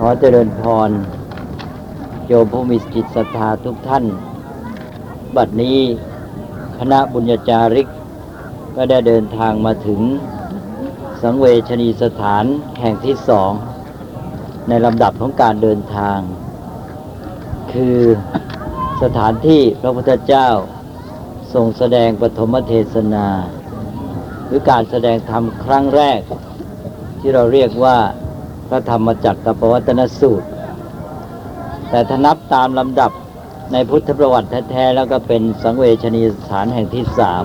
ขอเจริญพรโยมผู้มีจิตศรัทธาทุกท่านบัดนี้คณะบุญญาจาริกก็ได้เดินทางมาถึงสังเวชนีสถานแห่งที่สองในลำดับของการเดินทางคือสถานที่พระพุทธเจ้าทรงแสดงปฐมเทศนาหรือการแสดงธรรมครั้งแรกที่เราเรียกว่าพระธรรมจักรปวัตตนสูตรแต่ถ้านับตามลำดับในพุทธประวัติแท้ๆแล้วก็เป็นสังเวชนียสถานแห่งที่สาม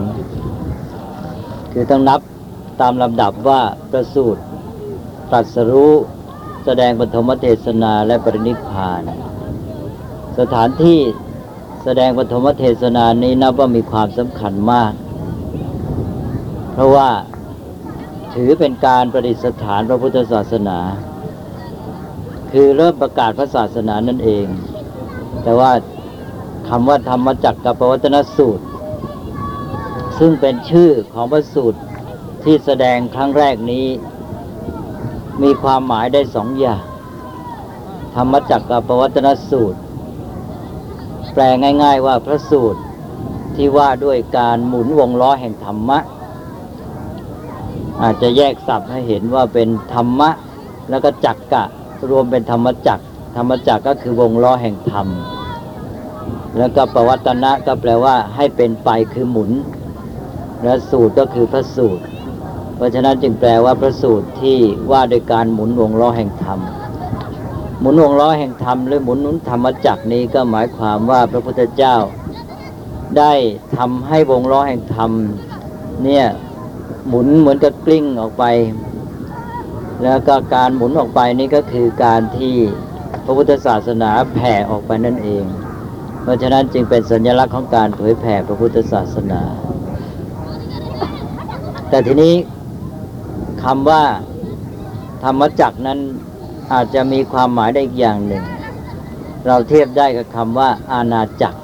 คือต้องนับตามลำดับว่าประสูติตรัสรู้แสดงปฐมเทศนาและปรินิพพานสถานที่แสดงปฐมเทศนานี้นับว่ามีความสำคัญมากเพราะว่าถือเป็นการประดิษฐานพระพุทธศาสนาคือเริ่มประกาศพระศาสนานั่นเองแต่ว่าคำว่าธรรมจักรปวัตตนสูตรซึ่งเป็นชื่อของพระสูตรที่แสดงครั้งแรกนี้มีความหมายได้สองอย่างธรรมจักรปวัตตนสูตรแปลง่ายๆว่าพระสูตรที่ว่าด้วยการหมุนวงล้อแห่งธรรมะอาจจะแยกศัพท์ให้เห็นว่าเป็นธรรมะแล้วก็จักกะรวมเป็นธรรมจักรธรรมจักรก็คือวงล้อแห่งธรรมแล้วก็ปวัตตนะก็แปลว่าให้เป็นไปคือหมุนและสูตรก็คือพระสูตรเพราะฉะนั้นจึงแปลว่าพระสูตรที่ว่าด้วยการหมุนวงล้อแห่งธรรมหมุนวงล้อแห่งธรรมหรือหมุนนุนธรรมจักรนี้ก็หมายความว่าพระพุทธเจ้าได้ทำให้วงล้อแห่งธรรมเนี่ยหมุนเหมือนกับกลิ้งออกไปแล้วก็การหมุนออกไปนี่ก็คือการที่พระพุทธศาสนาแผ่ออกไปนั่นเองเพราะฉะนั้นจึงเป็นสัญลักษณ์ของการเผยแผ่พระพุทธศาสนาแต่ทีนี้คำว่าธรรมจักรนั้นอาจจะมีความหมายได้อีกอย่างหนึ่งเราเทียบได้กับคำว่าอาณาจักร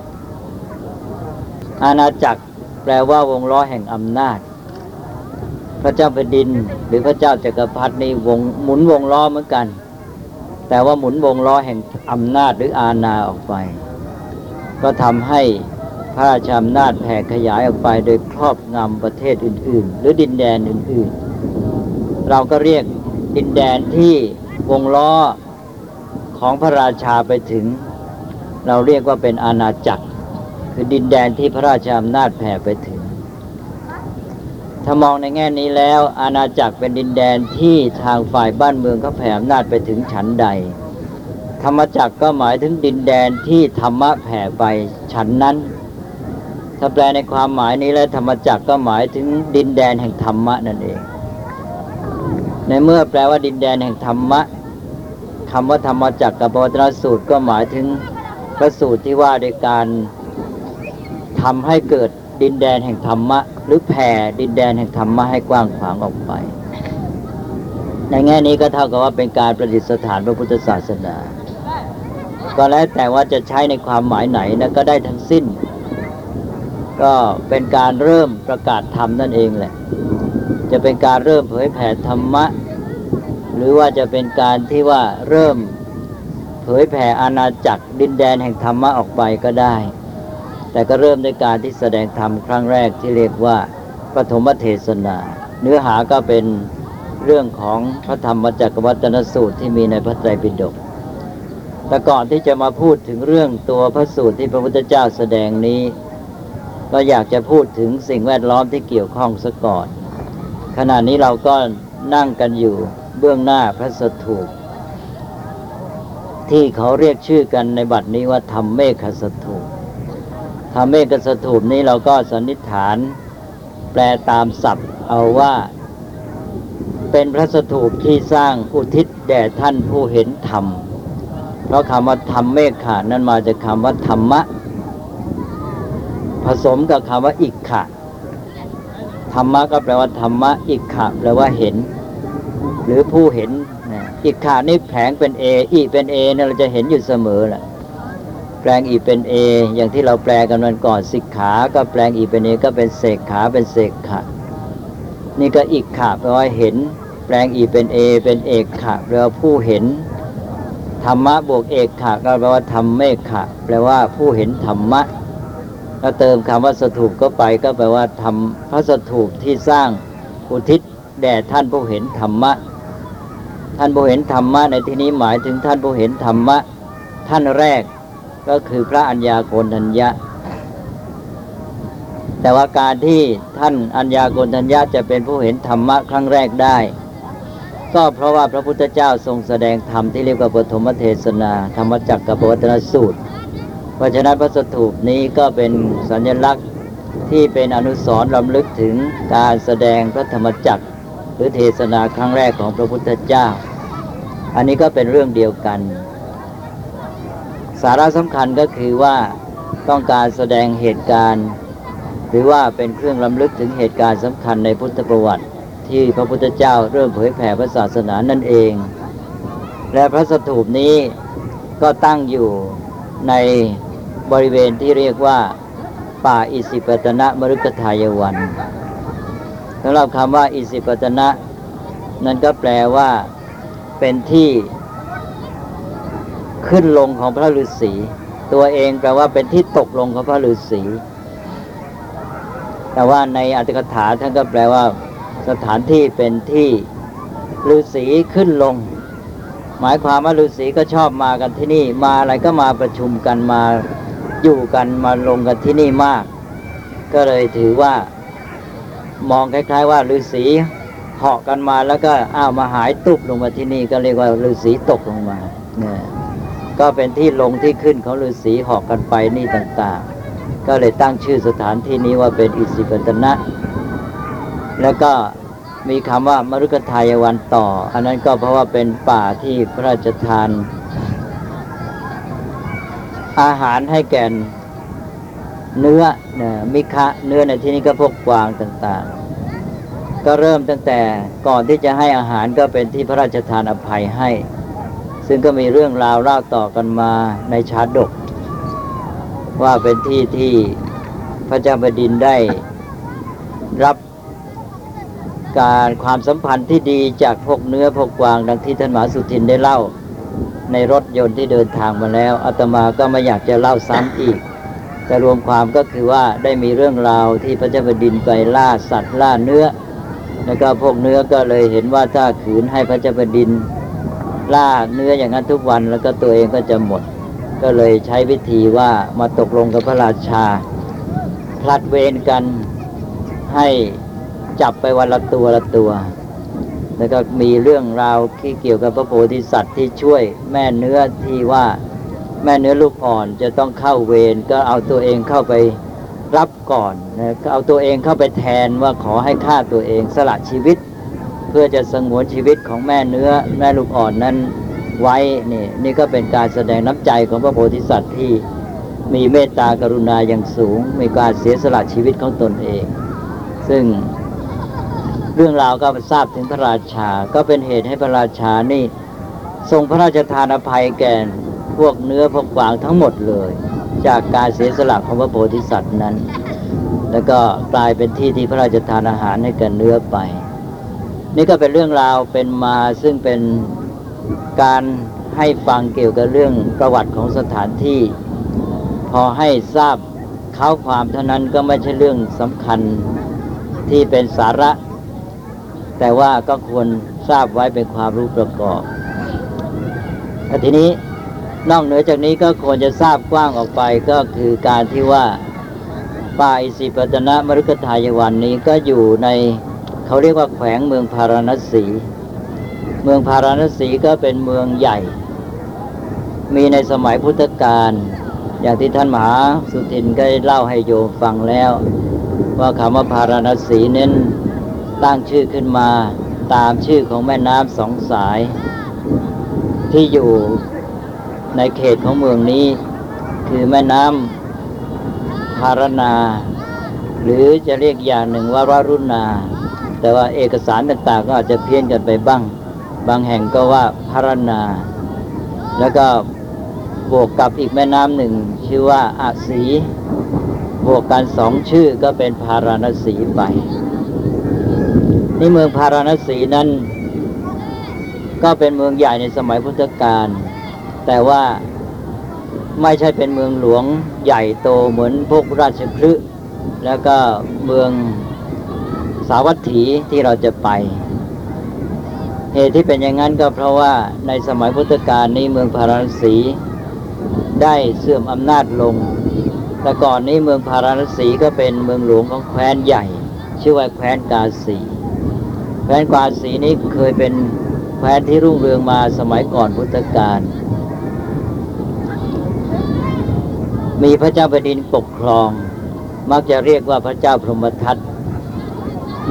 อาณาจักรแปลว่าวงล้อแห่งอำนาจพระเจ้าแผ่นดินหรือพระเจ้าจักรพรรดิในวงหมุนวงล้อเหมือนกันแต่ว่าหมุนวงล้อแห่งอำนาจหรืออาณาออกไปก็ทำให้พระราชาอำนาจแผ่ขยายออกไปโดยครอบงำประเทศอื่นๆหรือดินแดนอื่นๆเราก็เรียกดินแดนที่วงล้อของพระราชาไปถึงเราเรียกว่าเป็นอาณาจักรคือดินแดนที่พระราชาอำนาจแผ่ไปถึงถ้ามองในแง่นี้แล้วอาณาจักรเป็นดินแดนที่ทางฝ่ายบ้านเมืองเขาแผ่อำนาจไปถึงฉันใดธรรมจักรก็หมายถึงดินแดนที่ธรรมะแผ่ไปฉันนั้นถ้าแปลในความหมายนี้แล้วธรรมจักรก็หมายถึงดินแดนแห่งธรรมะนั่นเองในเมื่อแปลว่าดินแดนแห่งธรรมะคำว่าธรรมจักรกับปวัตตนสูตรก็หมายถึงพระสูตรที่ว่าด้วยการทำให้เกิดดินแดนแห่งธรรมะหรือแผ่ดินแดนแห่งธรรมะให้กว้างขวางออกไปในแง่นี้ก็เท่ากับว่าเป็นการประดิษฐานพระพุทธศาสนาก็แล้วแต่ว่าจะใช้ในความหมายไหนนะก็ได้ทั้งสิ้นก็เป็นการเริ่มประกาศธรรมนั่นเองแหละจะเป็นการเริ่มเผยแผ่ธรรมะหรือว่าจะเป็นการที่ว่าเริ่มเผยแผ่อาณาจักรดินแดนแห่งธรรมะออกไปก็ได้แต่ก็เริ่มด้วยการที่แสดงธรรมครั้งแรกที่เรียกว่าปฐมเทศนาเนื้อหาก็เป็นเรื่องของพระธรรมจักรปวัตตนสูตรที่มีในพระไตรปิฎกแต่ก่อนที่จะมาพูดถึงเรื่องตัวพระสูตรที่พระพุทธเจ้าแสดงนี้ก็อยากจะพูดถึงสิ่งแวดล้อมที่เกี่ยวข้องซะก่อนขณะนี้เราก็นั่งกันอยู่เบื้องหน้าพระสถูปที่เขาเรียกชื่อกันในบัดนี้ว่าธรรมเมฆสถูปธรรมเมฆสถูปนี้เราก็สันนิษฐานแปลตามศัพท์เอาว่าเป็นพระสถูปที่สร้างอุทิศแด่ท่านผู้เห็นธรรมเพราะคำว่าธรรมเมฆขานั้นมาจากคำว่าธรรมะผสมกับคำว่าอิกขะธรรมะก็แปลว่าธรรมะอิกขะแปลว่าเห็นหรือผู้เห็นอิกขะนี่แผลงเป็นเออีเป็นเอเนี่ยเราจะเห็นอยู่เสมอแหละแปลงอีเป็นเออย่างที่เราแปลกันวันก่อนสิกขาก็แปลงอีเป็นเอก็เป็นเสกขาเป็นเสกขะนี่ก็อิกขะแปลว่าเห็นแปลงอีเป็นเอเป็นเอกขะแปลว่าผู้เห็น ธรรมะบวกเอกขะก็แปลว่าธรรมเมฆขะแปลว่าผู้เห็นธรรมะถ้าเติมคำว่าสถูปก็ไปก็แปลว่าธรรมพระสถูปที่สร้างอุทิศแด่ท่านผู้เห็นธรรมะท่านผู้เห็นธรรมะในที่นี้หมายถึงท่านผู้เห็นธรรมะท่านแรกก็คือพระอัญญาโกณฑัญญะแต่ว่าการที่ท่านอัญญาโกณฑัญญะจะเป็นผู้เห็นธรรมะครั้งแรกได้ก็เพราะว่าพระพุทธเจ้าทรงแสดงธรรมที่เรียกว่าปฐมเทศนาธรรมจักรปวัตนสูตรเพราะฉะนั้นพระสถูปนี้ก็เป็นสัญลักษณ์ที่เป็นอนุสรณ์รำลึกถึงการแสดงพระธรรมจักรหรือเทศนาครั้งแรกของพระพุทธเจ้าอันนี้ก็เป็นเรื่องเดียวกันสาระสำคัญก็คือว่าต้องการแสดงเหตุการณ์หรือว่าเป็นเครื่องรำลึกถึงเหตุการณ์สำคัญในพุทธประวัติที่พระพุทธเจ้าเริ่มเผยแผ่พระศาสนานั่นเองและพระสถูปนี้ก็ตั้งอยู่ในบริเวณที่เรียกว่าป่าอิสิปตนมฤคทายวันสำหรับคำว่าอิสิปตนะนั้นก็แปลว่าเป็นที่ขึ้นลงของพระฤาษีตัวเองแปลว่าเป็นที่ตกลงของพระฤาษีแต่ว่าในอรรถกถาท่านก็แปลว่าสถานที่เป็นที่ฤาษีขึ้นลงหมายความว่าฤาษีก็ชอบมากันที่นี่มาอะไรก็มาประชุมกันมาอยู่กันมาลงกันที่นี่มากก็เลยถือว่ามองคล้ายๆว่าฤาษีเหาะกันมาแล้วก็อ้าวมาหายตุบลงมาที่นี่ก็เรียกว่าฤาษีตกลงมาเนี่ยก็เป็นที่ลงที่ขึ้นของฤาษีเหาะกันไปนี่ต่างๆก็เลยตั้งชื่อสถานที่นี้ว่าเป็นอิสิปตนะแล้วก็มีคำว่ามฤคทายวันต่ออันนั้นก็เพราะว่าเป็นป่าที่พระราชทานอาหารให้แก่เนื้อมิคะเนื้อในที่นี้ก็พวกกวางต่างๆก็เริ่มตั้งแต่ก่อนที่จะให้อาหารก็เป็นที่พระราชทานอภัยให้ซึ่งก็มีเรื่องราวเล่าต่อกันมาในชาดกว่าเป็นที่ที่พระเจ้าแผ่นดินได้รับการความสัมพันธ์ที่ดีจากพวกเนื้อพวกกวางดังที่ท่านมหาสุทินได้เล่าในรถยนต์ที่เดินทางมาแล้วอาตมาก็ไม่อยากจะเล่าซ้ำอีกแต่รวมความก็คือว่าได้มีเรื่องราวที่พระเจ้าแผ่นดินไปล่าสัตว์ล่าเนื้อแล้วก็พวกเนื้อก็เลยเห็นว่าถ้าขืนให้พระเจ้าแผ่นดินล่าเนื้ออย่างนั้นทุกวันแล้วก็ตัวเองก็จะหมดก็เลยใช้วิธีว่ามาตกลงกับพระราชาผลัดเวรกันให้จับไปวันละตัวละตัวแล้วก็มีเรื่องราวที่เกี่ยวกับพระโพธิสัตว์ที่ช่วยแม่เนื้อที่ว่าแม่เนื้อลูกอ่อนจะต้องเข้าเวรก็เอาตัวเองเข้าไปรับก่อนนะก็เอาตัวเองเข้าไปแทนว่าขอให้ฆ่าตัวเองสละชีวิตเพื่อจะสงวนชีวิตของแม่เนื้อแม่ลูกอ่อนนั้นไว้นี่ก็เป็นการแสดงน้ำใจของพระโพธิสัตว์ที่มีเมตตากรุณาอย่างสูงมีการเสียสละชีวิตของตนเองซึ่งเรื่องราวก็ทราบถึงพระราชาก็เป็นเหตุให้พระราชานี่ทรงพระราชทานอภัยแก่พวกเนื้อพวกกวางทั้งหมดเลยจากการเสียสละของพระโพธิสัตว์นั้นแล้วก็กลายเป็นที่ที่พระราชทานอาหารให้แก่เนื้อไปนี่ก็เป็นเรื่องราวเป็นมาซึ่งเป็นการให้ฟังเกี่ยวกับเรื่องประวัติของสถานที่พอให้ทราบข้าวความเท่านั้นก็ไม่ใช่เรื่องสำคัญที่เป็นสาระแต่ว่าก็ควรทราบไว้เป็นความรู้ประกอบและทีนี้นอกเหนือจากนี้ก็ควรจะทราบกว้างออกไปก็คือการที่ว่าป่าอิสิปตนมฤคทายวันนี้ก็อยู่ในเขาเรียกว่าแขวงเมืองพาราณสีเมืองพาราณสีก็เป็นเมืองใหญ่มีในสมัยพุทธกาลอย่างที่ท่านมหาสุทินก็เล่าให้โยมฟังแล้วว่าคำว่าพาราณสีนั้นตั้งชื่อขึ้นมาตามชื่อของแม่น้ำสองสายที่อยู่ในเขตของเมืองนี้คือแม่น้ำพาราณาหรือจะเรียกอย่างหนึ่งว่าวรุณาแต่ว่าเอกสารต่างๆก็อาจจะเพี้ยนกันไปบ้างบางแห่งก็ว่าพาราณาแล้วก็บวกกับอีกแม่น้ำหนึ่งชื่อว่าอาสีบวกกันสองชื่อก็เป็นพาราณสีไปในเมืองพาราณสีนั้นก็เป็นเมืองใหญ่ในสมัยพุทธกาล แต่ว่าไม่ใช่เป็นเมืองหลวงใหญ่โตเหมือนพวกราชคฤห์แล้วก็เมืองสาวัตถีที่เราจะไปเหตุที่เป็นอย่างนั้นก็เพราะว่าในสมัยพุทธกาลนี้เมืองพาราณสีได้เสื่อมอำนาจลงแต่ก่อนนี้เมืองพาราณสีก็เป็นเมืองหลวงของแคว้นใหญ่ชื่อว่าแคว้นกาสีแคว้นกาสีนี้เคยเป็นแคว้นที่รุ่งเรืองมาสมัยก่อนพุทธกาลมีพระเจ้าแผ่นดินปกครองมักจะเรียกว่าพระเจ้าพรหมทัต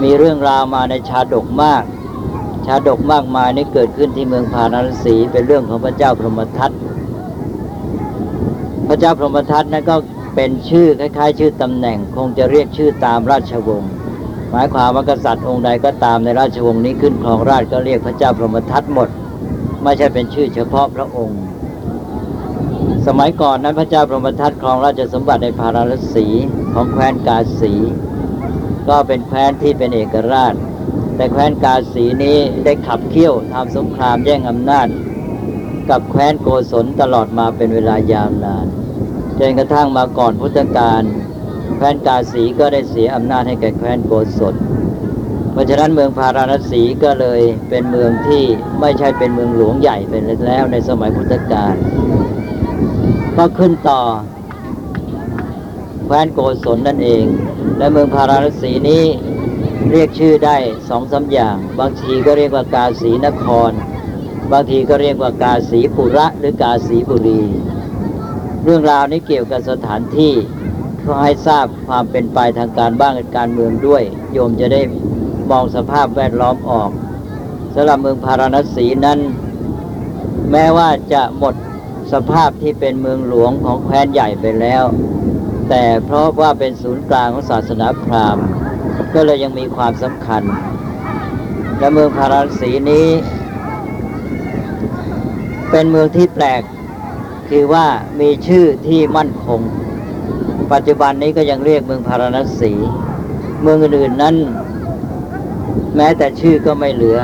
มีเรื่องราวมาในชาดกมากมายนี่เกิดขึ้นที่เมืองพาราณสีเป็นเรื่องของพระเจ้าพรหมทัตพระเจ้าพรหมทัตนั้นก็เป็นชื่อคล้ายๆชื่อตำแหน่งคงจะเรียกชื่อตามราชวงศ์หมายความว่ากษัตริย์องค์ใดก็ตามในราชวงศ์นี้ขึ้นครองราชก็เรียกพระเจ้าพรหมทัตหมดไม่ใช่เป็นชื่อเฉพาะพระองค์สมัยก่อนนั้นพระเจ้าพรหมทัตครองราชสมบัติในพาราณสีของแคว้นกาสีก็เป็นแคว้นที่เป็นเอกราชแต่แคว้นกาสีนี้ได้ขับเคี่ยวทำสงครามแย่งอำนาจกับแคว้นโกศลตลอดมาเป็นเวลายาวนานจนกระทั่งมาก่อนพุทธกาลแคว้นกาสีก็ได้เสียอำนาจให้แก่แคว้นโกศลเพราะฉะนั้นเมืองพาราณสีก็เลยเป็นเมืองที่ไม่ใช่เป็นเมืองหลวงใหญ่เป็นแล้วในสมัยพุทธกาลก็ขึ้นต่อแคว้นโกศลนั่นเองและเมืองพาราณสีนี้เรียกชื่อได้ 2-3 อย่างบางทีก็เรียกว่ากาสีนครบางทีก็เรียกว่ากาสีปุระหรือกาสีบุรีเรื่องราวนี้เกี่ยวกับสถานที่เพื่อให้ทราบความเป็นไปทางการบ้านการเมืองด้วยโยมจะได้มองสภาพแวดล้อมออกสำหรับเมืองพาราณสีนั้นแม้ว่าจะหมดสภาพที่เป็นเมืองหลวงของแคว้นใหญ่ไปแล้วแต่เพราะว่าเป็นศูนย์กลางของศาสนาพราหมณ์ก็เลยยังมีความสำคัญและเมืองพาราณสีนี้เป็นเมืองที่แปลกคือว่ามีชื่อที่มั่นคงปัจจุบันนี้ก็ยังเรียกเมืองพาราณสีเมืองอื่นๆนั้นแม้แต่ชื่อก็ไม่เหลือ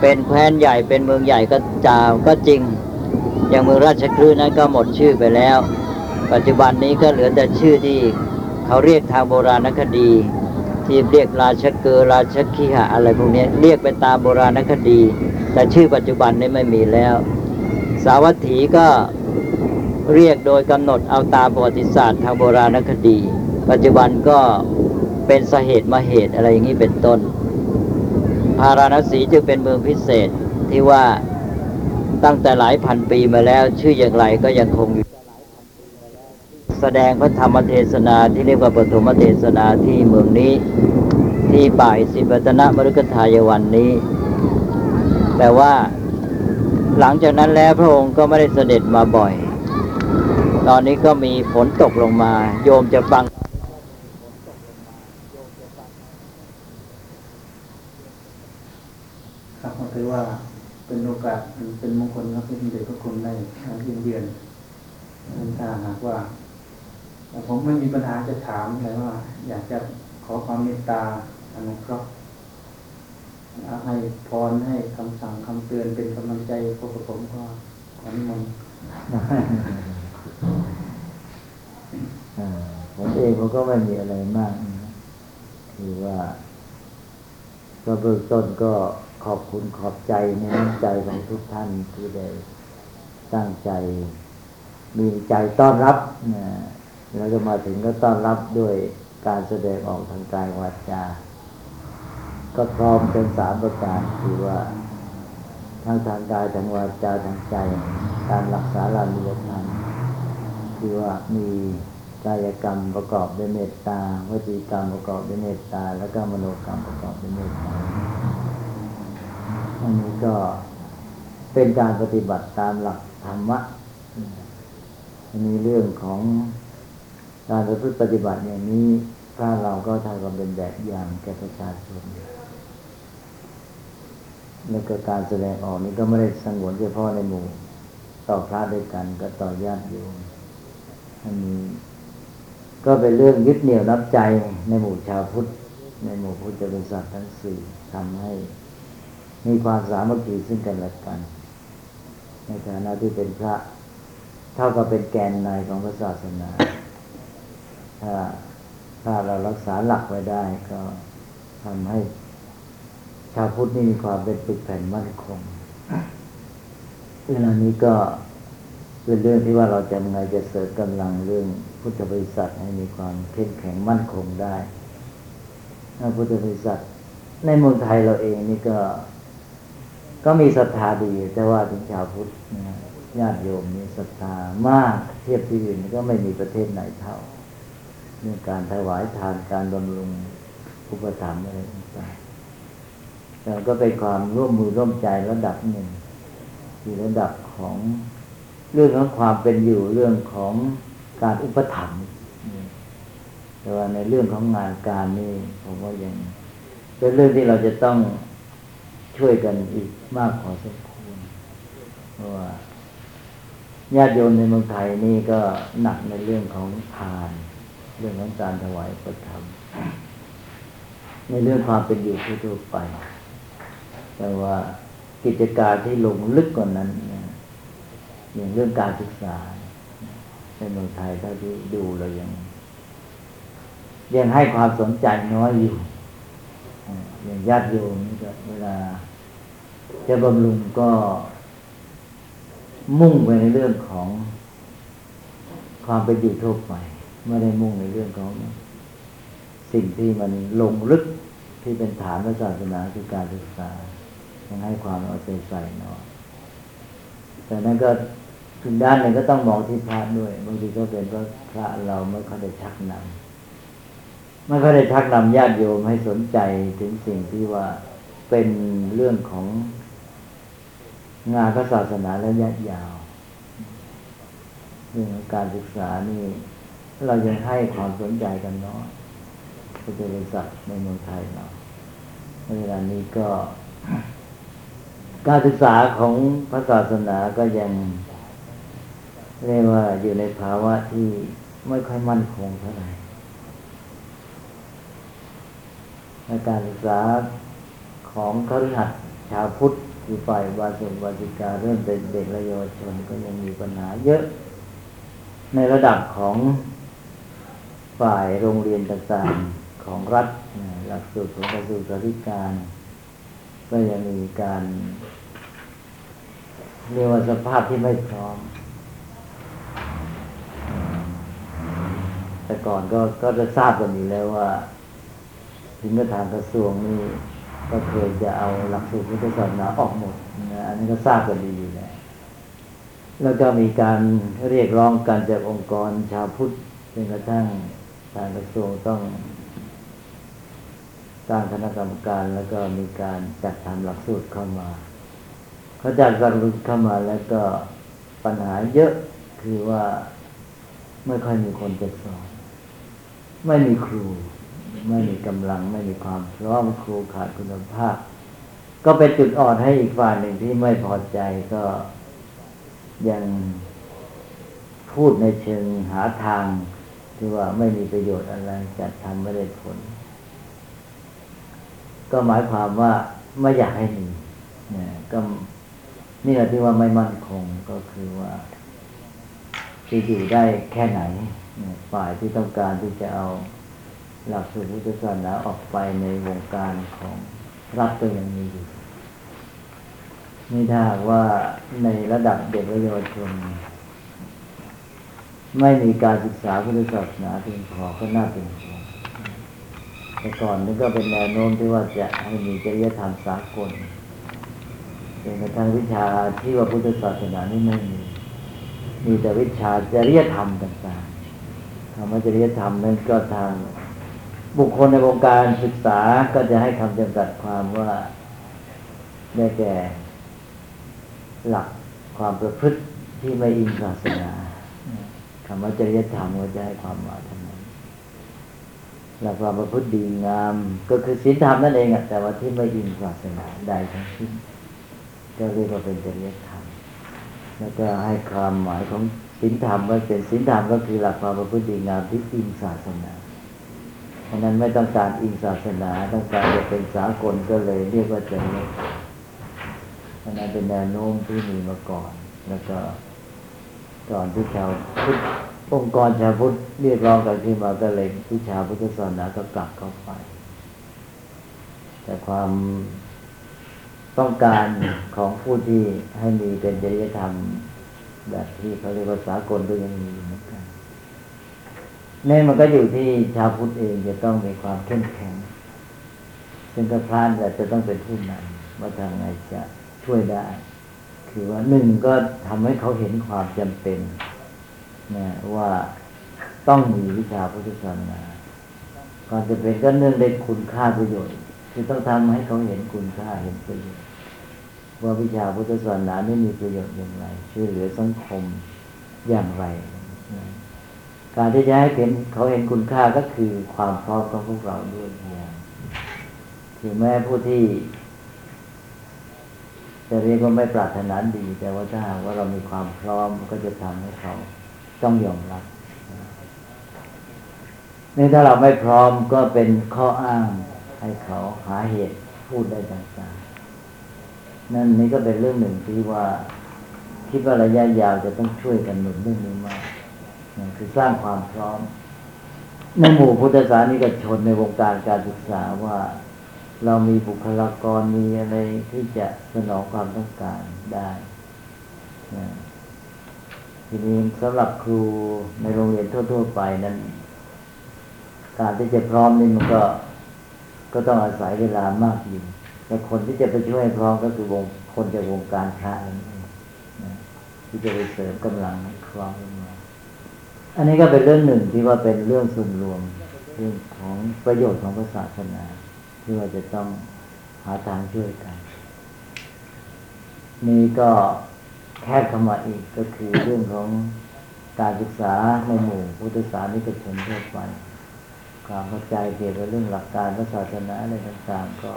เป็นแคว้นใหญ่เป็นเมืองใหญ่ก็จามก็จริงอย่างเมืองราชคฤห์นั้นก็หมดชื่อไปแล้วปัจจุบันนี้ก็เหลือแต่ชื่อที่เขาเรียกทางโบราณคดีที่เรียกราชเกอราชคีหะอะไรพวกนี้เรียกไปตามโบราณคดีแต่ชื่อปัจจุบันนี้ไม่มีแล้วสาวัตถีก็เรียกโดยกำหนดเอาตามประวัติศาสตร์ทางโบราณคดีปัจจุบันก็เป็นสเหตุมเหตุอะไรอย่างนี้เป็นต้นพาราณสีจึงเป็นเมืองพิเศษที่ว่าตั้งแต่หลายพันปีมาแล้วชื่ออย่างไรก็ยังคงอยู่แสดงพระธรรมเทศนาที่เรียกว่าปฐมเทศนาที่เมืองนี้ที่ป่ายสิปัตตนมฤคทายวันนี้แต่ว่าหลังจากนั้นแล้วพระองค์ก็ไม่ได้เสด็จมาบ่อยตอนนี้ก็มีฝนตกลงมาโยมจะฟังครับก็ถือว่าเป็นโอกาสเป็นมงคลครับที่เด็กพระคุณได้เรียนถ้าหากว่าผมไม่มีปัญหาจะถามเลยว่าอยากจะขอความเมตตาอนุเคราะห์ให้พรให้คำสั่งคำเตือนเป็นกำลังใจพวกผมก็ขอนิมนต์ผมเองผมก็ไม่มีอะไรมากคือว่าก็เบื้องต้นก็ขอบคุณขอบใจในน้ำใจของทุกท่านที่ได้ตั้งใจมีใจต้อนรับนะแล้วก็มาถึงก็ต้อนรับด้วยการแสดงออกทางกายวาจาก็พร้อมเป็นสามประการคือว่าทั้งทางกายทางวาจาทางใจตามหลักสารานิยธรรมคือว่ามีกายกรรมประกอบด้วยเมตตาวจีกรรมประกอบด้วยเมตตาแล้วก็มโนกรรมประกอบด้วยเมตตาอันนี้ก็เป็นการปฏิบัติตามหลักธรรมะอันนี้เรื่องของการปฏิบัติอย่างนี้ถ้าเราก็ทำกันเป็นแบบอย่างแก่ประชาชนแล้วก็การแสดงออกนี้ก็ไม่ได้สงวนเฉพาะในหมู่ต่อพระด้วยกันก็ต่อญาติโยมอันนี้ก็เป็นเรื่องยึดเหนี่ยวนับใจในหมู่ชาวพุทธในหมู่พุทธเจริญสัตว์ทั้งสี่ทำให้มีความสามัคคีซึ่งกันและกัน ในฐานะที่เป็นพระเท่ากับเป็นแกนในของพระศาสนาถ้าเรารักษาหลักไว้ได้ก็ทำให้ชาวพุทธนี่มีความเป็นปึกแผ่นมั่นคงเรื่องนี้ก็เป็นเรื่องที่ว่าเราจะยังไงจะเสริมกำลังเรื่องพุทธบริษัทให้มีความเข้มแข็งมั่นคงได้ถ้าพุทธบริษัทในเมืองไทยเราเองนี่ก็มีศรัทธาดีแต่ว่าถึงชาวพุทธญาติโยมนี่ศรัทธามากเทียบที่อื่นก็ไม่มีประเทศไหนเท่าเรื่องการถวายทานการบำรุงอุปถัมภ์อะไรต่างๆแต่ก็เป็นความร่วมมือร่วมใจระดับหนึ่งที่ระดับของเรื่องของความเป็นอยู่เรื่องของการอุปถัมภ์แต่ว่าในเรื่องของงานการนี่ผมว่ายังเป็นเรื่องที่เราจะต้องช่วยกันอีกมากพอสมควรเพราะว่าญาติโยมในเมืองไทยนี่ก็หนักในเรื่องของทานเรื่องของการถวายอุปถัมภ์ในเรื่องความเป็นอยู่ทั่วไปแต่ว่ากิจการที่ลงลึกกว่านั้นอย่างเรื่องการศึกษาในเมืองไทยถ้าที่ดูเรายังให้ความสนใจน้อยอยู่อย่างญาติโยมนี่ก็เวลาจะบำรุงก็มุ่งไปในเรื่องของความเป็นอยู่ทั่วไปไม่ได้มุ่งในเรื่องของสิ่งที่มันลงลึกที่เป็นฐานศาสนาคือการศึกษายังให้ความเอาใจใส่น้อยแต่นั้นก็ถึงด้านหนึ่งก็ต้องมองที่พระด้วยบางทีก็เป็นเพราะพระเราไม่ค่อยได้ชักนำไม่ค่อยได้ชักนำญาติโยมให้สนใจถึงสิ่งที่ว่าเป็นเรื่องของงานพระศาสนาระยะยาวเรื่องการศึกษานี่เรายังให้ความสนใจกันน้อยพุทธบริษัทในเมืองไทยเราในเวลานี้ก็การศึกษาของพระศาสนาก็ยังเรียกว่าอยู่ในภาวะที่ไม่ค่อยมั่นคงเท่าไหร่การศึกษาของคฤหัสถ์ชาวพุทธคือฝ่ายวาสกวาสิกาเริ่มเป็นเด็กและเยาวชนก็ยังมีปัญหาเยอะในระดับของฝ่ายโรงเรียนต่างๆของรัฐหลักสูตรของกระทรวงศึกษาธิการก็ยังมีการเรียกว่าสภาพที่ไม่พร้อมแต่ก่อนก็จะทราบกันอยู่แล้วว่าถึงกระทางกระทรวงนี่ก็เคยจะเอาหลักสูตรพุทธศาสนาออกหมดนะอันนี้ก็ทราบกันดีอยู่แล้วแล้วก็มีการเรียกร้องกันจากองค์กรชาวพุทธจนกระทั่งทางกระทรวงต้องตั้งคณะกรรมการแล้วก็มีการจัดทำหลักสูตรเข้ามาเขาจัดหลักสูตรเข้ามาแล้วก็ปัญหาเยอะคือว่าไม่ค่อยมีคนจะสอนไม่มีครูไม่มีกำลังไม่มีความพร้อมครูขาดคุณภาพก็เป็นจุดอ่อนให้อีกฝ่ายหนึ่งที่ไม่พอใจก็ยังพูดในเชิงหาทางที่ว่าไม่มีประโยชน์อะไรจัดทำไม่ได้ผลก็หมายความว่าไม่อยากให้มีก็นี่แหละที่ว่าไม่มั่นคงก็คือว่าจะอยู่ได้แค่ไหนฝ่ายที่ต้องการที่จะเอาหลักสูตรพุทธศาสนาออกไปในวงการของรัฐก็ยังมีอยู่นี่ถ้าว่าในระดับเด็กและเยาวชนไม่มีการศึกษาพุทธศาสนาเพียงพอก็น่าเป็นห่วงแต่ก่อนนี่ก็เป็นแนวโน้มที่ว่าจะให้มีจริยธรรมสากลเป็นในทางวิชาที่ว่าพุทธศาสนานี่ไม่มีแต่วิชาจริยธรรมต่างๆคำว่าจริยธรรมนั้นก็ทางบุคคลในวงการศึกษาก็จะให้คำจำกัดความว่าได้แก่หลักความประพฤติที่ไม่อิงศาสนาคำว่าจริยธรรมก็จะให้ความหมายทั้งนั้นหลักความประพฤติดีงามก็คือศีลธรรมนั่นเองแต่ว่าที่ไม่อิงศาสนาใดทั้งสิ้นก็เรียกว่าเป็นจริยธรรมแล้วก็ให้ความหมายของศีลธรรมว่าเป็นศีลธรรมก็คือหลักความประพฤติดีงามที่อิงศาสนาเพราะนั้นไม่ต้องการอิงศาสนาต้องการจะเป็นสากลก็เลยเรียกว่าจริยธรรมอันนั้นเป็นแนวโน้มที่มีมาก่อน แล้วก็ตอนที่ชาวพุทธองค์กรชาวพุทธเรียกร้องกันที่มาก็เลยที่ชาวพุทธศาสนาก็กลับเข้าไปแต่ความต้องการของผู้ที่ให้มีเป็นจริยธรรมแบบที่เขาเรียกว่าสากลก็ยังมีเหมือนกันแน่มันก็อยู่ที่ชาวพุทธเองจะต้องมีความเข้มแข็งซึ่งก็พลาดแต่จะต้องเป็นผู้นำว่าทางไหนจะช่วยได้คือว่าหนึ่งก็ทำให้เขาเห็นความจำเป็นนะว่าต้องมีวิชาพุทธศาสนาความจำเป็นก็เนื่องในคุณค่าประโยชน์คือต้องทำให้เขาเห็นคุณค่าเห็นประโยชน์ว่าวิชาพุทธศาสนาไม่มีประโยชน์อย่างไรช่วยเหลือสังคมอย่างไรนะการที่จะให้เขาเห็นคุณค่าก็คือความพร้อมของพวกเราด้วยนะถึงแม้ผู้ที่จะเรียกว่าไม่ปรารถนาดีแต่ว่าถ้าหากว่าเรามีความพร้อมก็จะทำให้เขาต้องยอมรับนี่ถ้าเราไม่พร้อมก็เป็นข้ออ้างให้เขาหาเหตุพูดได้ต่างๆนั่นนี่ก็เป็นเรื่องหนึ่งที่ว่าคิดว่าระยะยาวจะต้องช่วยกันหนุนเรื่องนี้มากคือสร้างความพร้อมในหมู่พุทธศาสนิกชนในวงการการศึกษาว่าเรามีบุคลากรมีอะไรที่จะสนองความต้องการได้ทีนี้สำหรับครูในโรงเรียนทั่วๆไปนั้นการที่จะพร้อมนี่มันก็ต้องอาศัยเวลามากอยู่แต่คนที่จะไปช่วยพร้อมก็คือคนจากวงการพระนั่นเองที่จะไปเสริมกำลังพร้อมมาอันนี้ก็เป็นเรื่องหนึ่งที่ว่าเป็นเรื่องส่วนรวมเรื่องของประโยชน์ของศาสนาที่ว่าจะต้องหาทางช่วยกันนี่ก็แค่เข้ามาอีกก็คือเรื่องของการศึกษาในหมู่พุทธศาสนิกชนทั่วไปความเข้าใจเกี่ยวกับเรื่องหลักการศาสนาอะไรต่างๆก็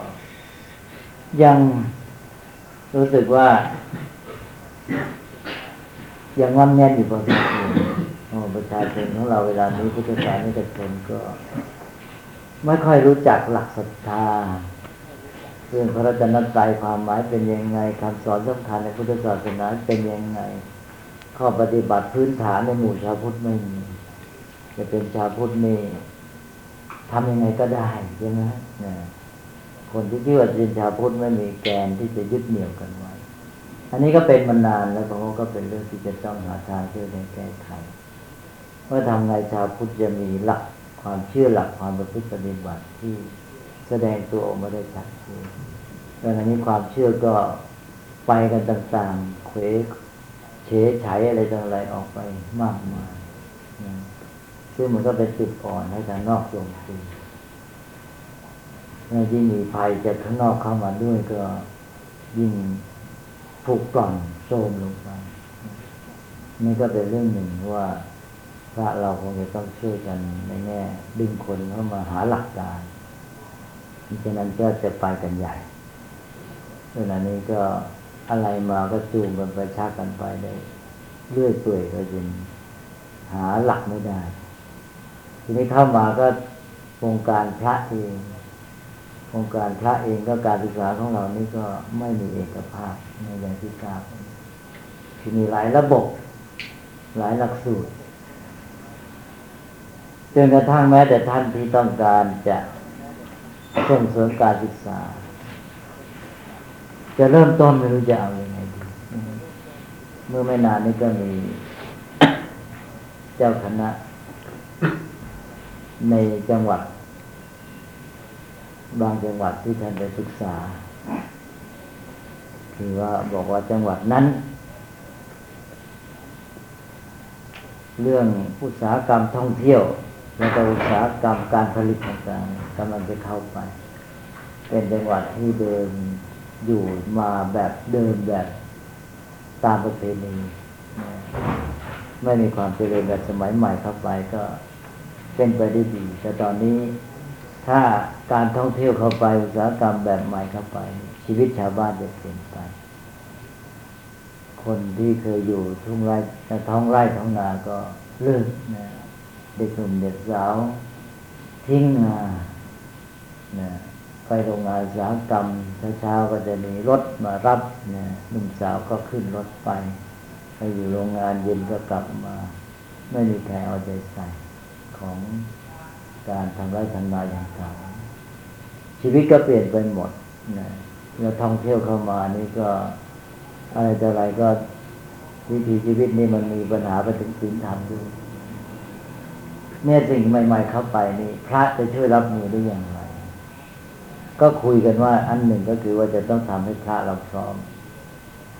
ยังรู้สึกว่ายังงอนแงนอยู่พอสมควรประชาชนของเราเวลานี้พุทธศาสนิกชนก็ไม่ค่อยรู้จักหลักศรัทธาเรื่องพระรัตนตรัยความหมายเป็นยังไงคำสอนสำคัญในพุทธศาสนาเป็นยังไงข้อปฏิบัติพื้นฐานในหมู่ชาวพุทธไม่มีจะเป็นชาวพุทธนี่ทำยังไงก็ได้ใช่ไหมคนที่คิดว่าเป็นชาวพุทธไม่มีแกนที่จะยึดเหนี่ยวกันไว้อันนี้ก็เป็นมานานแล้วเขาก็เป็นเรื่องที่จะต้องหาทางช่วยแก้ไขว่าทำไงชาวพุทธจะมีหลักความเชื่อหลักความประพฤติปฏิบัติที่แสดงตัวออกมาได้ชัดเจนดังนั้นความเชื่อก็ไปกันต่างๆเขวเฉยไฉอะไรต่างๆออกไปมากมายซึ่งมันก็เป็นจุดอ่อนให้ทางนอกโจมตีในที่มีภัยจากข้างนอกเข้ามาด้วยก็ยิ่งผูกกร่อนโทรมลงไปนี่ก็เป็นเรื่องหนึ่งว่าพระเราคงจะต้องช่วยกันในแง่ดึงคนเข้ามาหาหลักการฉะนั้นก็จะไปกันใหญ่เวลานี้ก็อะไรมาก็จูงกันไปชักกันไปได้เรื่อยเปื่อยก็จนหาหลักไม่ได้ทีนี้เข้ามาก็วงการพระเองวงการพระเองก็การศึกษาของเรานี่ก็ไม่มีเอกภาพในอย่างที่กล่าวที่มีหลายระบบหลายหลักสูตรจนกระทั่งแม้แต่ท่านที่ต้องการจะส่งเสริมการศึกษาจะเริ่มต้นไม่รู้จะเอาอย่างไรดีเมื่อไม่นานนี้ก็มีเจ้าคณะในจังหวัดบางจังหวัดที่ท่านไปศึกษาคือว่าบอกว่าจังหวัดนั้นเรื่องอุตสาหกรรมท่องเที่ยวและอุตสาหกรรมการผลิตต่างๆกำลังจะเข้าไปเป็นจังหวัดที่เดินอยู่มาแบบเดินแบบตามประเพณีไม่มีความเจริญแบบสมัยใหม่เข้าไปก็เป็นไปได้ดีแต่ตอนนี้ถ้าการท่องเที่ยวเข้าไปอุตสาหกรรมแบบใหม่เข้าไปชีวิตชาวบ้านจะเปลี่ยนไปคนที่เคยอยู่ทุ่งไร่ท้องไร่ท้องนาก็เลิกนะเด็กหนุ่มเด็กสาวทิ้งงานนะไปโรงงานอุตสาหกรรมเช้าๆก็จะมีรถมารับนะหนุ่มสาวก็ขึ้นรถไป อยู่โรงงานเย็นก็กลับมาไม่มีแผลเอาใจใส่ของการทำไร่ทำนาอย่างเก่าชีวิตก็เปลี่ยนไปหมดนะเราท่องเที่ยวเข้ามานี่ก็อะไรแต่อะไรก็วิถีชีวิตนี่มันมีปัญหาไปถึงศีลธรรมด้วยเนี่ยสิ่งใหม่ๆเข้าไปนี่พระจะช่วยรับมือได้อย่างไรก็คุยกันว่าอันหนึ่งก็คือว่าจะต้องทำให้พระเราพร้อม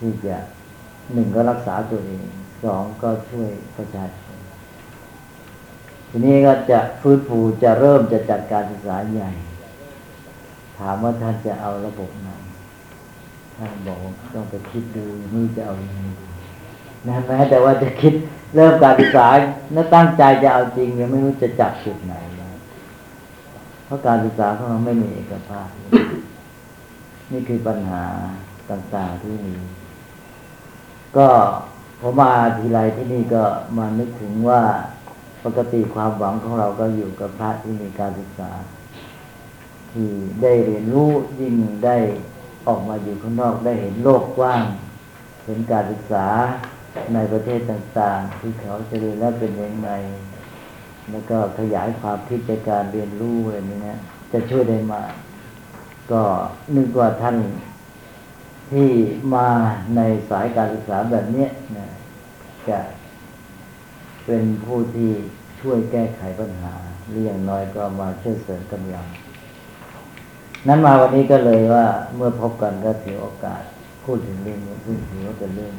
ที่จะหนึ่งก็รักษาตัวเองสองก็ช่วยประชาชนทีนี้ก็จะฟื้นฟูจะเริ่มจะจัดการศึกษาใหญ่ถามว่าท่านจะเอาระบบไหนท่านบอกต้องไปคิดดูนี่จะเอาอย่างนี้นะแม้แต่ว่าจะคิดเริ่มการศึกษาและตั้งใจจะเอาจริงยังไม่รู้จะจับจุดไหนเลยเพราะการศึกษาของเราไม่มีเอกภาพ นี่คือปัญหาต่างๆที่มีก็ผมมาทีไรที่นี่ก็มานึกถึงว่าปกติความหวังของเราก็อยู่กับพระที่มีการศึกษาที่ได้เรียนรู้ยิ่งได้ออกมาอยู่ข้างนอกได้เห็นโลกกว้างเห็นการศึกษาในประเทศต่างๆที่เขาเจริญและเป็นยังไงแล้วก็ขยายความคิดจากการเรียนรู้อะไรนี้นะจะช่วยได้มากก็นึกว่าท่านที่มาในสายการศึกษาแบบนี้นะจะเป็นผู้ที่ช่วยแก้ไขปัญหาหรืออย่างน้อยก็มาช่วยเสริมกำลังนั้นมาวันนี้ก็เลยว่าเมื่อพบกันก็ถือโอกาสพูดถึงเรื่องนี้ซึ่งถือว่าเป็นเรื่อง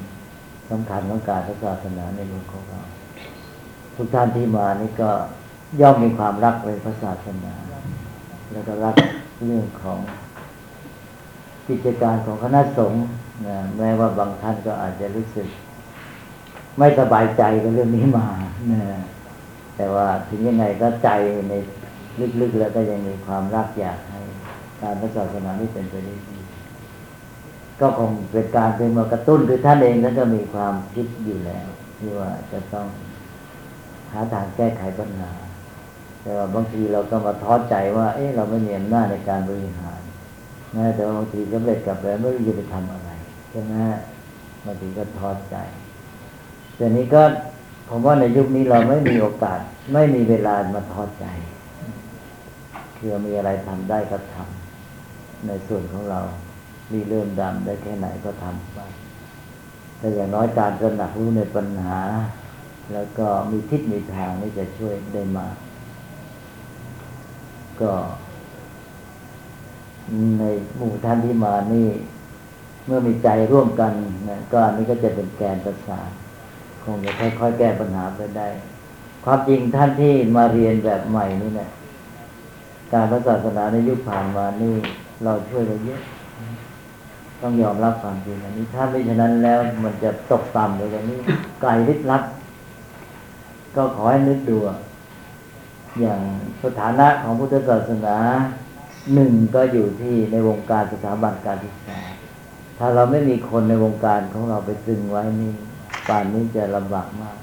สำคัญของการศาสนาในโลกของเราทุกท่านที่มานี่ก็ย่อมมีความรักในพระศาสนาแล้วก็รักเรื่องของกิจการของคณะสงฆ์นะแม้ว่าบางท่านก็อาจจะรู้สึกไม่สบายใจกับเรื่องนี้มานะแต่ว่าถึงยังไงก็ใจในลึกๆแล้วก็ยังมีความรักอยากให้การศาสนานี้เป็นไปได้ดีก็คงเป็นการเป็นมากระตุ้นคือท่านเองนั้นก็มีความคิดอยู่แล้วที่ว่าจะต้องหาทางแก้ไขปัญหาแต่ว่าบางทีเราก็มาท้อใจว่าเอ๊ะเราไม่มีอำนาจในการบริหารนะแต่บางทีสำเร็จกลับแล้วไม่รู้จะไปทำอะไรใช่ไหมบางทีก็ท้อใจแต่นี้ก็ผมว่าในยุคนี้เราไม่มีโอกาสไม่มีเวลามาท้อใจคือมีอะไรทำได้ก็ทำในส่วนของเรามีเริ่มดำได้แค่ไหนก็ทำไปแต่อย่างน้อยการตระหนักรู้ในปัญหาแล้วก็มีทิศมีทางที่จะช่วยได้มาก็ในหมู่ท่านที่มานี่เมื่อมีใจร่วมกันนะก็อันนี้ก็จะเป็นแกนประสานคงจะค่อยๆแก้ปัญหาไปได้ความจริงท่านที่มาเรียนแบบใหม่นี่แหละการศาสนาในยุคผ่านมานี่เราช่วยเราเยอะต้องยอมรับความจริงอันนี้ถ้าไม่ฉะนั้นแล้วมันจะตกต่ำเลยอย่างนี้ไกลลิบลับก็ขอให้นึกดูอย่างสถานะของพุทธศาสนาหนึ่งก็อยู่ที่ในวงการสถาบันการศึกษาถ้าเราไม่มีคนในวงการของเราไปตึงไว้นี่ป่านนี้จะลำบากมาก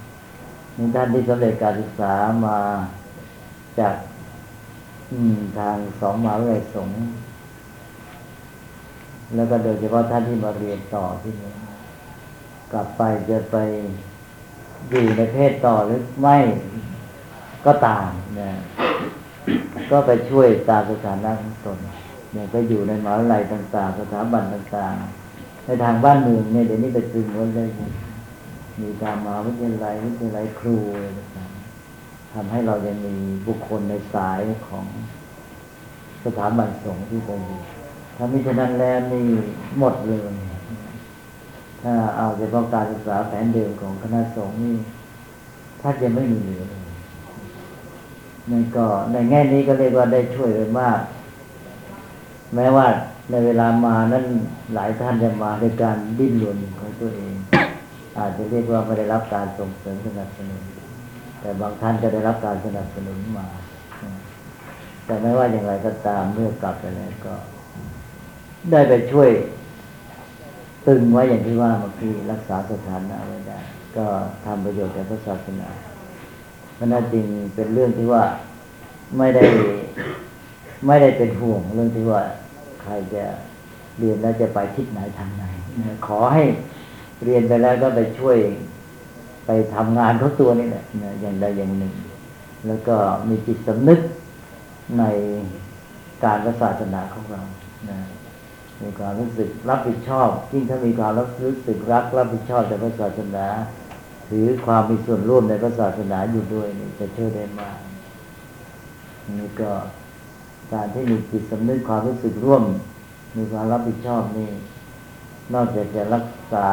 นี่ท่านที่สำเร็จการศึกษามาจากทางสองมหาวิทยาลัยสงฆ์แล้วก็โดยเฉพาะท่านที่มาเรียนต่อที่นี่กลับไปจะไปอยู่ในเพศต่อหรือไม่ก็ตามนะก็ไปช่วยตามสถานะของตนเนี่ยไปอยู่ในมหาวิทยาลัยต่างๆสถาบันต่างๆในทางบ้านเมืองเนี่ยเดี๋ยวนี้ไปตึงไว้เลยมีการมหาวิทยาลัยวิทยาลัยครูต่างๆทำให้เรายังมีบุคคลในสายของสถาบันสงฆ์ที่ไปอยู่ถ้ามิฉะนั้นแล้วนี่หมดเลยถ้าเอาเฉพาะการศึกษาแผนเดิมของคณะสงฆ์นี่ถ้าจะไม่มีเหลือเลยนั่นก็ในแง่นี้ก็เรียกว่าได้ช่วยเลยมากแม้ว่าในเวลามานั้นหลายท่านจะมาด้วยการดิ้นรนของตัวเองอาจจะเรียกว่าไม่ได้รับการส่งเสริมสนับสนุนแต่บางท่านก็ได้รับการสนับสนุนมาแต่ไม่ว่าอย่างไรก็ตามเมื่อกลับไปแล้วก็ได้ไปช่วยตึงไว้อย่างที่ว่าเมื่อกี้รักษาสถานะไว้ได้ก็ทำประโยชน์แก่พระศาสนาเพราะนั้นจริงเป็นเรื่องที่ว่าไม่ได้เป็นห่วงเรื่องที่ว่าใครจะเรียนแล้วจะไปทิศไหนทางไหนขอให้ เรียนไปแล้วก็ไปช่วยไปทำงานของตัวนี่แหละอย่างใดอย่างหนึ่งแล้วก็มีจิตสำนึกในการศาสนาของเรานะมีความรู้สึกรับผิดชอบยิ่งถ้ามีความรู้สึกรับผิดชอบในพระศาสนาถือความมีส่วนร่วมในพระศาสนาอยู่ด้วยนี่จะช่วยได้มากนี่ก็การที่มีจิตสำนึกความรู้สึกร่วมมีความรับผิดชอบนี่นอกจากจะรักษา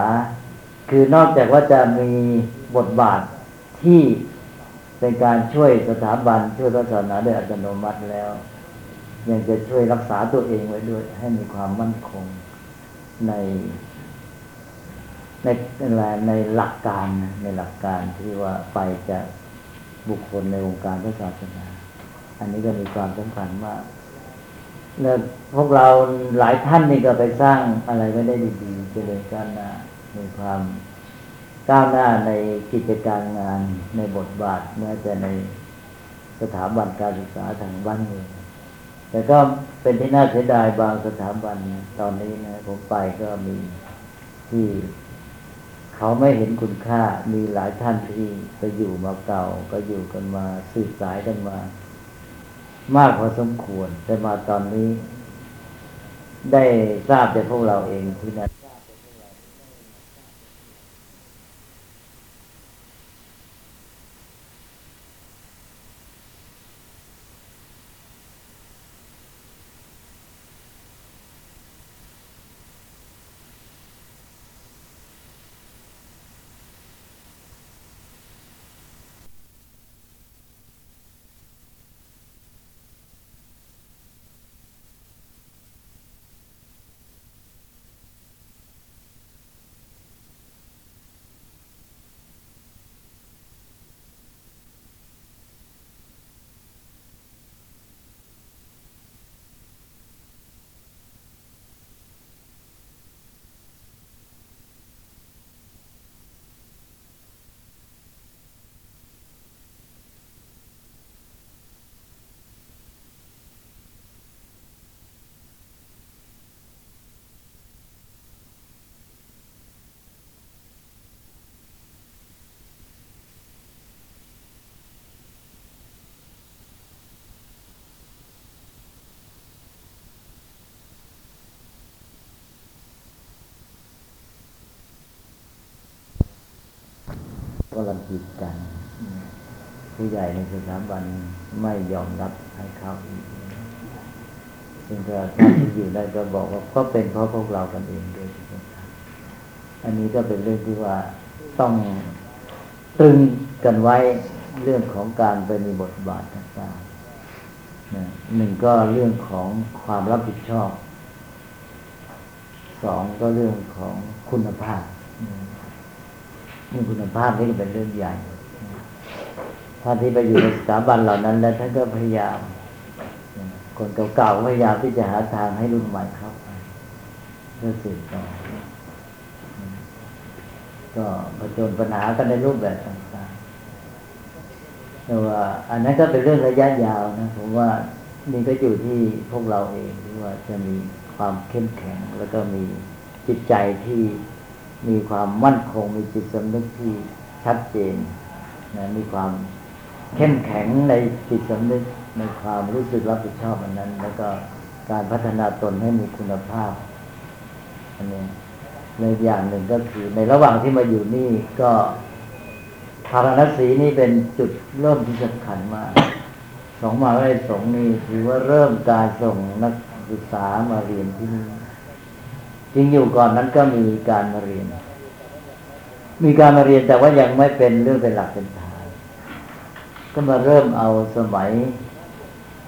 คือนอกจากว่าจะมีบทบาทที่เป็นการช่วยสถาบันช่วยพระศาสนาโดยอัตโนมัติแล้วยังจะช่วยรักษาตัวเองไว้ด้วยให้มีความมั่นคงในหลักการที่ว่าไปจะบุคคลในวงการพระศาสนาอันนี้ก็มีความสำคัญมากแล้วพวกเราหลายท่านนี่ก็ไปสร้างอะไรไว้ได้ดีๆเจริญก้าวหน้ามีความก้าวหน้าในกิจการงานในบทบาทแม้แต่ในสถาบันการศึกษาทางบ้านเมืองแต่ก็เป็นที่น่าเสียดายบางสถาบันตอนนี้นะผมไปก็มีที่เขาไม่เห็นคุณค่ามีหลายท่านที่ไปอยู่มาเก่าก็อยู่กันมาสืบสายกันมามากพอสมควรแต่มาตอนนี้ได้ทราบจากพวกเราเองที่นั่นก็รังเกียจกันผู้ใหญ่ในสถาบันไม่ยอมรับให้เข้าซึ่งก็ท่านที่อยู่ได้ก็บอกว่าก็เป็นเพราะพวกเรากันเองด้วยอันนี้ก็เป็นเรื่องที่ว่าต้องตรึงกันไว้เรื่องของการไปมีบทบาทต่างๆหนึ่งก็เรื่องของความรับผิดชอบสองก็เรื่องของคุณภาพนี่คุณภาพนี่เป็นเรื่องใหญ่ท่านที่ไปอยู่ในสถาบันเหล่านั้นแล้วท่านก็พยายามคนเก่าๆพยายามที่จะหาทางให้รุ่นใหม่เข้าไปเพื่อสืบต่อก็ผจญปัญหากันในรูปแบบต่างๆแต่ว่าอันนั้นก็เป็นเรื่องระยะยาวนะผมว่านี่ก็อยู่ที่พวกเราเองที่ว่าจะมีความเข้มแข็งแล้วก็มีจิตใจที่มีความมั่นคงมีจิตสำนึกที่ชัดเจนนะมีความเข้มแข็งในจิตสำนึกในความรู้สึกรับผิดชอบอันนั้นแล้วก็การพัฒนาตนให้มีคุณภาพอันนี้ในอย่างหนึ่งก็คือในระหว่างที่มาอยู่นี่ก็ภารณสีนี่เป็นจุดเริ่มที่สำคัญมากสองมหาวิทยาลัยสงฆ์นี่ถือว่าเริ่มการส่งนักศึกษามาเรียนที่นี่จริงอยู่ก่อนนั้นก็มีการมาเรียนแต่ว่ายังไม่เป็นเรื่องเป็นหลักเป็นฐานก็มาเริ่มเอาสมัย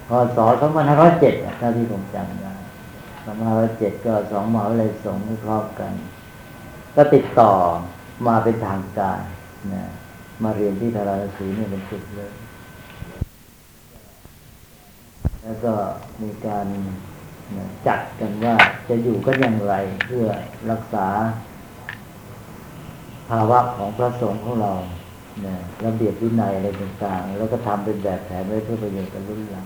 พ.ศ. 2507 ถ้าที่ผมจำได้2507ก็สองมหาวิทยาลัยสงฆ์พร้อมกันก็ติดต่อมาเป็นทางการนะมาเรียนที่ธาราศรีนี่เป็นจุดเริ่มแล้วก็มีการจัดกันว่าจะอยู่ก็อย่างไรเพื่อรักษาภาวะของพระสงฆ์ของเราระเบียบวินัยอะไรต่างๆแล้วก็ทำเป็นแบบแผนไว้เพื่อประโยชน์กับรุ่นหลัง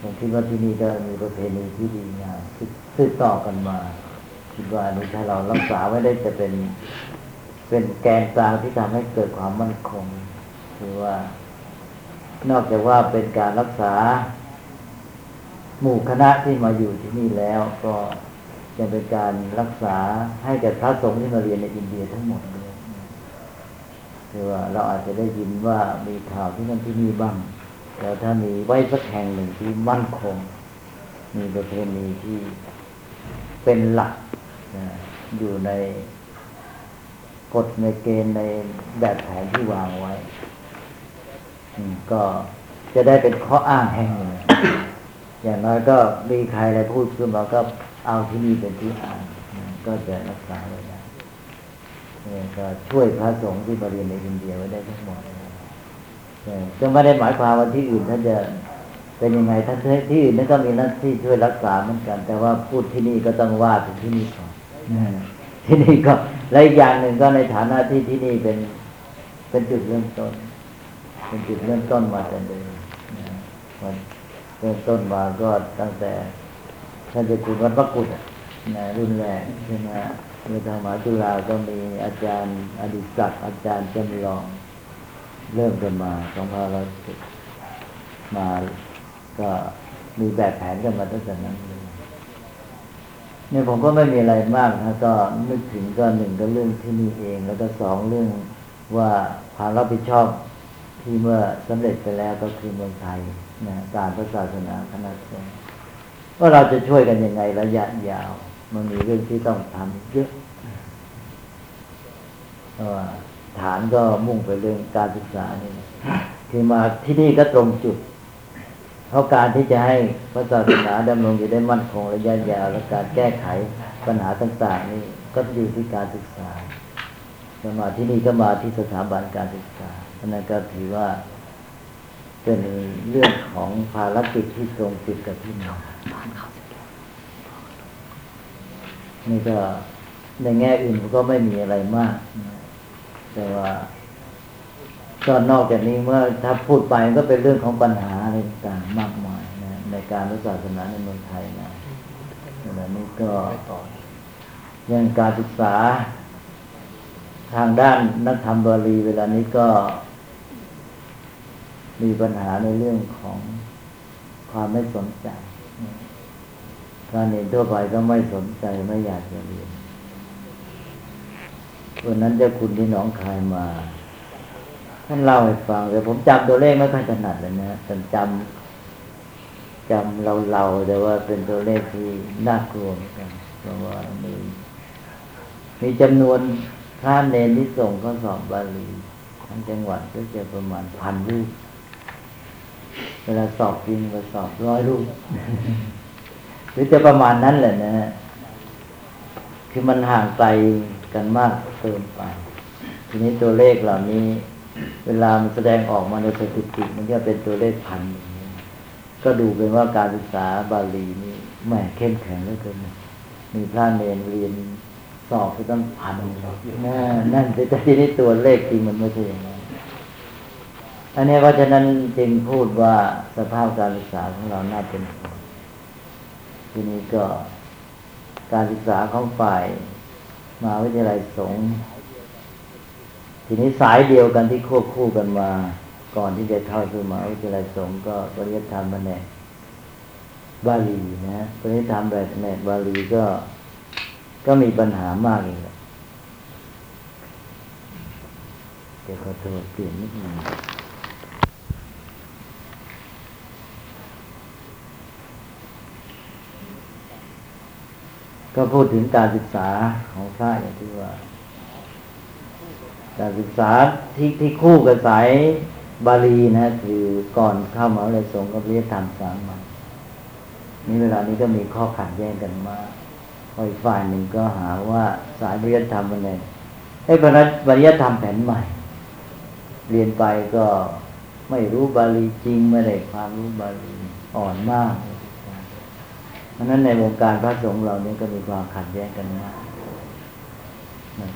ผมคิดว่าที่นี่ก็มีประเพณีที่ดีงามสืบต่อกันมาคิดว่าถ้าเรารักษาไว้ได้จะเป็น เป็นแกนกลางที่ทำให้เกิดความมั่นคงคือว่านอกจากว่าเป็นการรักษาหมู่คณะที่มาอยู่ที่นี่แล้วก็ยังเป็นการรักษาให้กับพระสงฆ์ที่มาเรียนในอินเดียทั้งหมดเลยคือว่าเราอาจจะได้ยินว่ามีข่าวที่นั่นที่นี่บ้างแล้วถ้ามีไว้สักแห่งหนึ่งที่มั่นคงมีประเพณีที่เป็นหลักอยู่ในกฎในเกณฑ์ในแบบแผนที่วางไว้ก็จะได้เป็นข้ออ้างแห่งหนึ่ง อย่างน้อยก็มีใครอะไรพูดขึ้นมาก็เอาที่นี่เป็นที่อ้างก็จะรักษาไว้ได้ก็ช่วยพระสงฆ์ที่บริเวณในอินเดียไว้ได้ทั้งหมดก็ไม่ได้หมายความว่าที่อื่นท่านจะเป็นยังไงท่านที่อื่นนั่นก็มีหน้าที่ช่วยรักษาเหมือนกันแต่ว่าพูดที่นี่ก็ต้องว่าถึงที่นี่ก่อนที่นี่ก็และอีกอย่างหนึ่งก็ในฐานะที่ที่นี่เป็นจุดเริ่มต้นเป็นจุดเริ่มต้นมาแต่เดิมเริ่มต้นมาก็ตั้งแต่ท่านเจ้าคุณวัดพระกุฏรุ่นแรกใช่ไหมในทางมหาจุฬาก็มีอาจารย์อดิศักดิ์อาจารย์จำลองเริ่มกันมา2510มาก็มีแบบแผนกันมาตั้งแต่นั้นเนี่ยผมก็ไม่มีอะไรมากนะก็นึกถึงก็หนึ่งก็เรื่องที่นี่เองแล้วก็สองเรื่องว่าความรับผิดชอบที่เมื่อสำเร็จไปแล้วก็คือเมืองไทยนะการพระศาสนาคณะสงฆ์ว่าเราจะช่วยกันยังไงระยะยาวมันมีเรื่องที่ต้องทำเยอะฐานก็มุ่งไปเรื่องการศึกษานี่ที่มาที่นี่ก็ตรงจุดเพราะการที่จะให้พระศาสนาดำรงอยู่ได้มั่นคงระยะยาวและการแก้ไขปัญหาต่างๆนี่ก็อยู่ที่การศึกษาก็มาที่นี่ก็มาที่สถาบันการศึกษาอันนั้นก็ถือว่าเป็นเรื่องของภารกิจที่ตรงจุดกับที่นี่นี่ก็ในแง่อื่นก็ไม่มีอะไรมากแต่ว่าก็นอกจากนี้เมื่อถ้าพูดไปก็เป็นเรื่องของปัญหาอะไรต่างมากมายนะในการรักษาศาสนาในเมืองไทยนะและนี่ก็ยังการศึกษาทางด้านนักธรรมบาลีเวลานี้ก็มีปัญหาในเรื่องของความไม่สนใจการเรียนทั่วไปก็ไม่สนใจไม่อยากจะเรียนวันนั้นเจ้าคุณที่หนองคายมาท่านเล่าให้ฟังแต่ผมจำตัวเลขไม่ค่อยถนัดเลยนะแต่จำเราแต่ว่าเป็นตัวเลขที่น่ากลัวเหมือนกันเพราะว่ามีจำนวนท่านเนรที่ส่งข้อสอบบาลีทั้งจังหวัดก็จะประมาณ 1,000 รูปเวลาสอบจริงก็สอบ 100 รูป หรือจะประมาณนั้นแหละนะฮะคือมันห่างไกลกันมากเกินไปทีนี้ตัวเลขเหล่านี้เวลามันแสดงออกมาในสถิติมันก็เป็นตัวเลขพันก็ดูเป็นว่าการศึกษาบาลีนี่แหมเข้มแข็งเหลือเกินมีพระเนรเรียนสอบก็ต้องพันนั่นแต่ทีนี้ตัวเลขจริงมันไม่ใช่อย่างนั้นอันนี้เพราะฉะนั้นจึงพูดว่าสภาพการศึกษาของเราน่าเป็นห่วงทีนี้ก็การศึกษาของฝ่ายมหาวิทยาลัยสงฆ์ทีนี้สายเดียวกันที่ควบคู่กันมาก่อนที่จะเข้าสู่มหาวิทยาลัยสงฆ์ก็ปริยัติธรรมแผนกบาลีนะปริยัติธรรมแผนกบาลีก็มีปัญหามากเลยเดี๋ยวขอโทษเปลี่ยนนิดหนึ่งก็พูดถึงการศึกษาของพระอย่างที่ว่าการศึกษาที่คู่กับสายบาลีนะคือก่อนเข้ามหาวิทยาลัยสงฆ์ก็เรียนธรรมสามัญนี่เวลานี้ก็มีข้อขัดแย้งกันมากอีกฝ่ายหนึ่งก็หาว่าสายปริยัติธรรมมันเนี่ยไอ้ปริยัติธรรมแผนใหม่เรียนไปก็ไม่รู้บาลีจริงไม่ได้ความรู้บาลีอ่อนมากเพราะนั้นในวงการพระสงฆ์เราเนี่ยก็มีความขัดแย้งกันมาก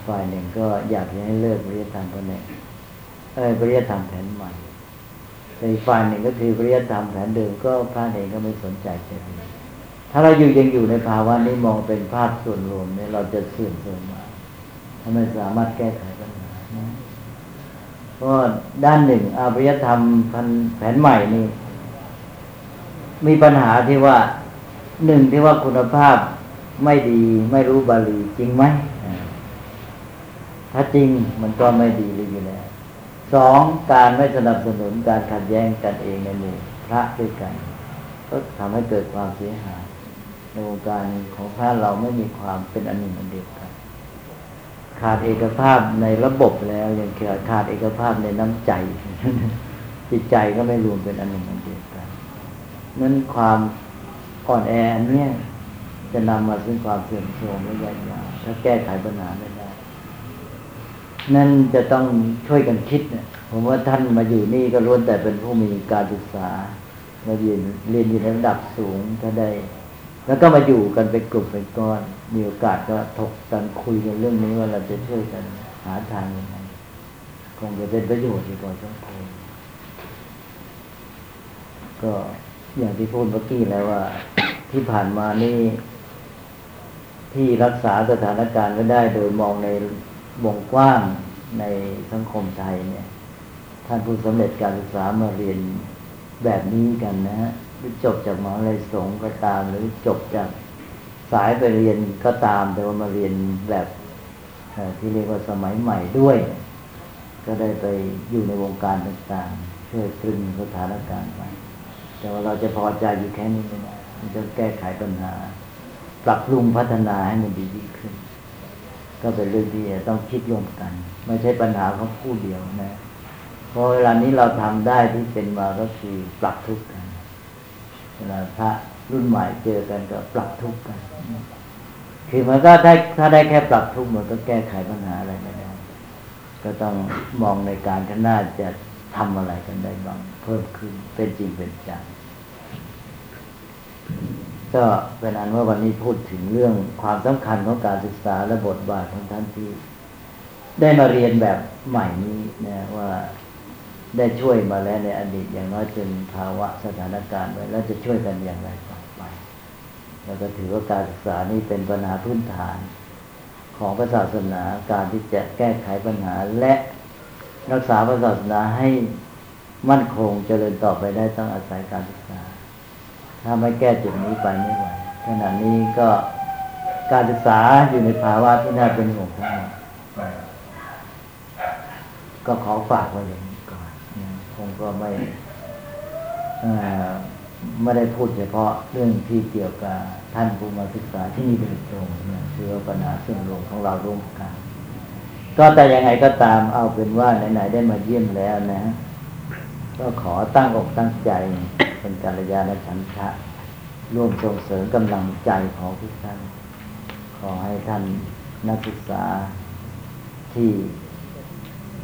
ฝ่ายหนึ่งก็อยากให้เลิกปริยัติธรรมตัวนี้ปริยัติธรรมแผนใหม่แต่อีกฝ่ายหนึ่งก็คือปริยัติธรรมแผนเดิมก็พระเองก็ไม่สนใจเลยถ้าเราอยู่ยังอยู่ในภาวะนี้มองเป็นภาพส่วนรวมเนี่ยเราจะเสื่อมโทรมมา ไม่สามารถแก้ไขปัญหาก็ด้านหนึ่งอารยธรรมแผนใหม่นี่มีปัญหาที่ว่าหนึ่งที่ว่าคุณภาพไม่ดีไม่รู้บาลีจริงไหมถ้าจริงมันก็ไม่ดีเลยอยู่แล้วสองการไม่สนับสนุนการขัดแย้งกันเองในหมู่พระด้วยกันก็ทำให้เกิดความเสียหายในวงการของพระเราไม่มีความเป็นอันหนึ่งอันเดียวกันขาดเอกภาพในระบบแล้วยังขาดเอกภาพในน้ำใจจิตใจก็ไม่รวมเป็นอันหนึ่งอันเดียวกันนั้นความอ่อนแอเนี่ยจะนำมาซึ่งความเสื่อมโทรมและแย่ยาวถ้าแก้ไขปัญหาไม่ได้นั่นจะต้องช่วยกันคิดนะผมว่าท่านมาอยู่นี่ก็ล้วนแต่เป็นผู้มีการศึกษามาเรียนอยู่ในระดับสูงก็ได้แล้วก็มาอยู่กันเป็นกลุ่มเป็นก้อนมีโอกาสก็ถกกันคุยกันเรื่องนี้ว่าเราจะช่วยกันหาทางยังไงคงจะเป็นประโยชน์ดีกว่าทั้งคู่ก็อย่างที่พูดเมื่อกี้แล้วว่าที่ผ่านมานี่ที่รักษาสถานการณ์ไว้ได้โดยมองในวงกว้างในสังคมไทยเนี่ยท่านผู้สำเร็จการศึกษามาเรียนแบบนี้กันนะฮะจบจากมหาวิทยาลัยสงฆ์ก็ตามหรือจบจากสายไปเรียนก็ตามแต่ว่ามาเรียนแบบที่เรียกว่าสมัยใหม่ด้วยก็ได้ไปอยู่ในวงการต่างๆช่วยตรึงสถานการณ์ไปแต่ว่าเราจะพอใจอยู่แค่นี้ไม่ได้จะแก้ไขปัญหาปรับปรุงพัฒนาให้มันดียิ่งขึ้นก็เป็นเรื่องที่ต้องคิดร่วมกันไม่ใช่ปัญหาของผู้เดียวนะเพราะเวลานี้เราทำได้ที่เป็นมาก็คือปรับทุกข์กันเวลาพระรุ่นใหม่เจอกันก็ปรับทุกข์กันคือมันก็ได้ถ้าได้แค่ปรับทุกข์มันก็แก้ไขปัญหาอะไรไม่ได้ก็ต้องมองในการข้างหน้าจะทำอะไรกันได้บ้างเพิ่มขึ้นเป็นจริงเป็นจังก็เป็นอันว่าวันนี้พูดถึงเรื่องความสำคัญของการศึกษาและบทบาทของท่านที่ได้มาเรียนแบบใหม่นี้นะว่าได้ช่วยมาแล้วในอดีตอย่างน้อยจนภาวะสถานการณ์ไว้แล้วจะช่วยกันอย่างไรต่อไปแล้วก็ถือว่าการศึกษานี้เป็นปัญหาพื้นฐานของศาสนาการที่จะแก้ไขปัญหาและรักษาศาสนาให้มั่นคงเจริญต่อไปได้ต้องอาศัยการศึกษาถ้าไม่แก้จุดนี้ไปไม่ไหวขณะนี้ก็การศึกษาอยู่ในภาวะที่น่าเป็นห่วงทั้งหมดก็ขอฝากไว้อย่างนี้ก่อนคงก็ไม่ได้พูดเฉพาะเรื่องที่เกี่ยวกับท่านผู้มาศึกษาที่นี่โดยตรงคือปัญหาส่วนรวมของเราร่วมกันก็แต่ยังไงก็ตามเอาเป็นว่าไหนๆได้มาเยี่ยมแล้วนะก็ขอตั้งอกตั้งใจเป็นกัลยาณฉันทะร่วมส่งเสริมกำลังใจของทุกท่านขอให้ท่านนักศึกษาที่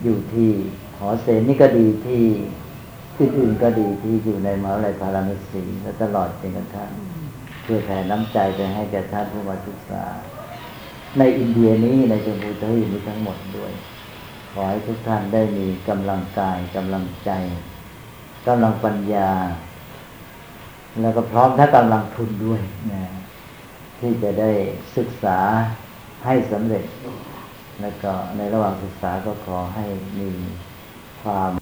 อยู่ที่หอเสนนี่ก็ดีที่อื่นก็ดีที่อยู่ในมหาวิทยาลัยพาราณสีและตลอดจนกระทั่งเพื่อแผ่น้ำใจไปให้แก่ท่านผู้มาศึกษาในอินเดียนี้ในจมูกที่นี้ทั้งหมดด้วยขอให้ทุกท่านได้มีกำลังกายกำลังใจกำลังปัญญาแล้วก็พร้อมทั้งกำลังทุนด้วยนะที่จะได้ศึกษาให้สำเร็จแล้วก็ในระหว่างศึกษาก็ขอให้มีความ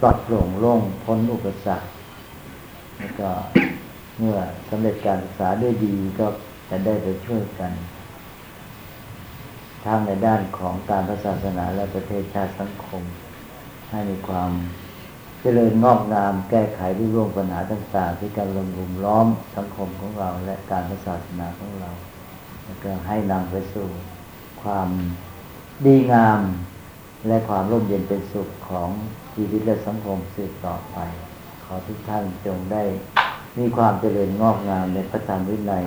ปลอดโปร่งโล่งพ้นอุปสรรคแล้วก็เมื่อสำเร็จการศึกษาได้ดีก็จะได้ไปช่วยกันทั้งในด้านของการพระศาสนาและประเทศชาติสังคมให้มีความเจริญงอกงามแก้ไขรุ่งเรืองปัญหาต่างๆที่การรุมล้อมสังคมของเราและการศาสนาของเราแล้วก็ให้นำไปสู่ความดีงามและความร่มเย็นเป็นสุขของชีวิตและสังคมสืบต่อไปขอทุกท่านจงได้มีความเจริญงอกงามในพระธรรมวินัย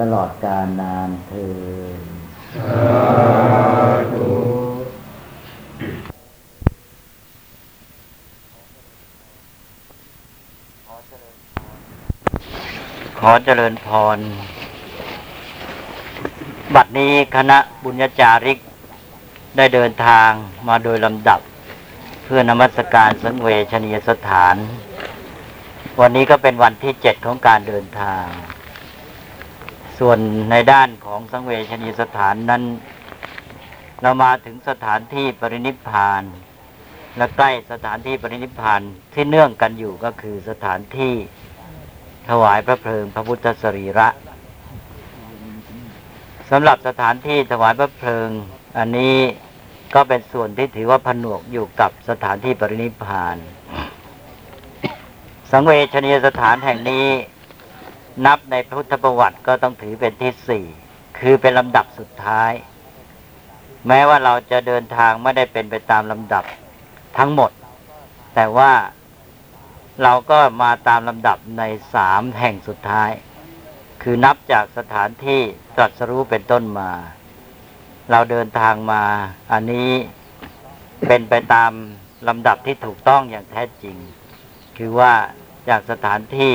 ตลอดกาลนานเทอญ สาธุขอเจริญพรบัดนี้คณะบุญญาจาริกได้เดินทางมาโดยลำดับเพื่อนมัสการสังเวชนียสถานวันนี้ก็เป็นวันที่7ของการเดินทางส่วนในด้านของสังเวชนียสถานนั้น เรามาถึงสถานที่ปรินิพพานและใกล้สถานที่ปรินิพพานที่เนื่องกันอยู่ก็คือสถานที่ถวายพระเพลิงพระพุทธสรีระสำหรับสถานที่ถวายพระเพลิงอันนี้ก็เป็นส่วนที่ถือว่าผนวกอยู่กับสถานที่ปรินิพพานสังเวชนียสถานแห่งนี้นับในพุทธประวัติก็ต้องถือเป็นที่สี่คือเป็นลำดับสุดท้ายแม้ว่าเราจะเดินทางไม่ได้เป็นไปตามลำดับทั้งหมดแต่ว่าเราก็มาตามลำดับในสามแห่งสุดท้ายคือนับจากสถานที่ตรัสรู้เป็นต้นมาเราเดินทางมาอันนี้เป็นไปตามลำดับที่ถูกต้องอย่างแท้จริงคือว่าจากสถานที่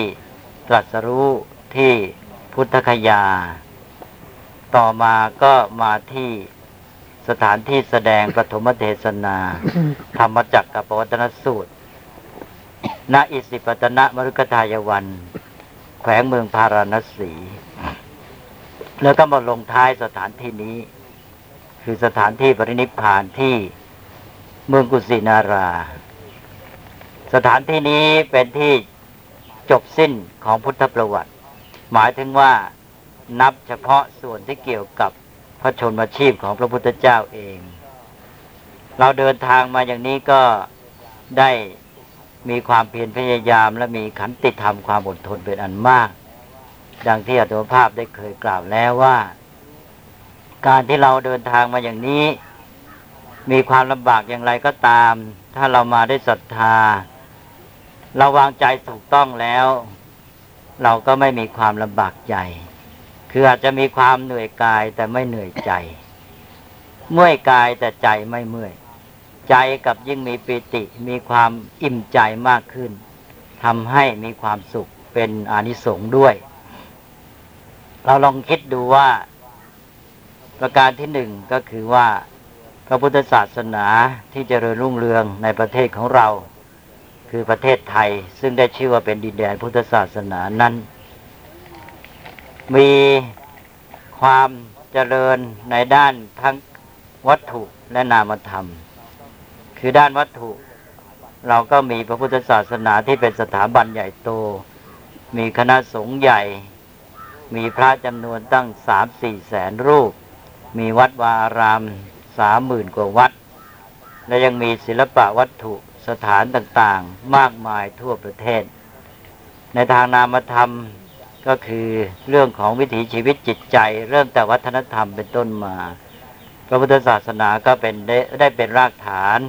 ตรัสรู้ที่พุทธคยาต่อมาก็มาที่สถานที่แสดงปฐมเทศนาธรรมจักรกับปวัตตนสูตรณอิสิปตนมฤคทายวันแขวงเมืองพาราณสีแล้วก็มาลงท้ายสถานที่นี้คือสถานที่ปรินิพพานที่เมืองกุสินาราสถานที่นี้เป็นที่จบสิ้นของพุทธประวัติหมายถึงว่านับเฉพาะส่วนที่เกี่ยวกับพระชนมาชีพของพระพุทธเจ้าเองเราเดินทางมาอย่างนี้ก็ได้มีความเพียรพยายามและมีขันติธรรมความอดทนเป็นอันมากดังที่อาตมภาพได้เคยกล่าวแล้วว่าการที่เราเดินทางมาอย่างนี้มีความลำบากอย่างไรก็ตามถ้าเรามาได้ศรัทธาเราวางใจถูกต้องแล้วเราก็ไม่มีความลำบากใจคืออาจจะมีความเหนื่อยกายแต่ไม่เหนื่อยใจเมื่อยกายแต่ใจไม่เมื่อยใจกับยิ่งมีปิติมีความอิ่มใจมากขึ้นทำให้มีความสุขเป็นอานิสงส์ด้วยเราลองคิดดูว่าประการที่หนึ่งก็คือว่าพระพุทธศาสนาที่เจริญรุ่งเรืองในประเทศของเราคือประเทศไทยซึ่งได้ชื่อว่าเป็นดินแดนพุทธศาสนานั้นมีความเจริญในด้านทั้งวัตถุและนามธรรมคือด้านวัตถุเราก็มีพระพุทธศาสนาที่เป็นสถาบันใหญ่โตมีคณะสงฆ์ใหญ่มีพระจำนวนตั้ง 3-4 แสนรูปมีวัดวาอาราม 30,000 กว่าวัดและยังมีศิลปะวัตถุสถานต่างๆมากมายทั่วประเทศในทางนามธรรมก็คือเรื่องของวิถีชีวิตจิตใจเริ่มแต่วัฒนธรรมเป็นต้นมาพระพุทธศาสนาก็เป็นได้เป็นรากฐาน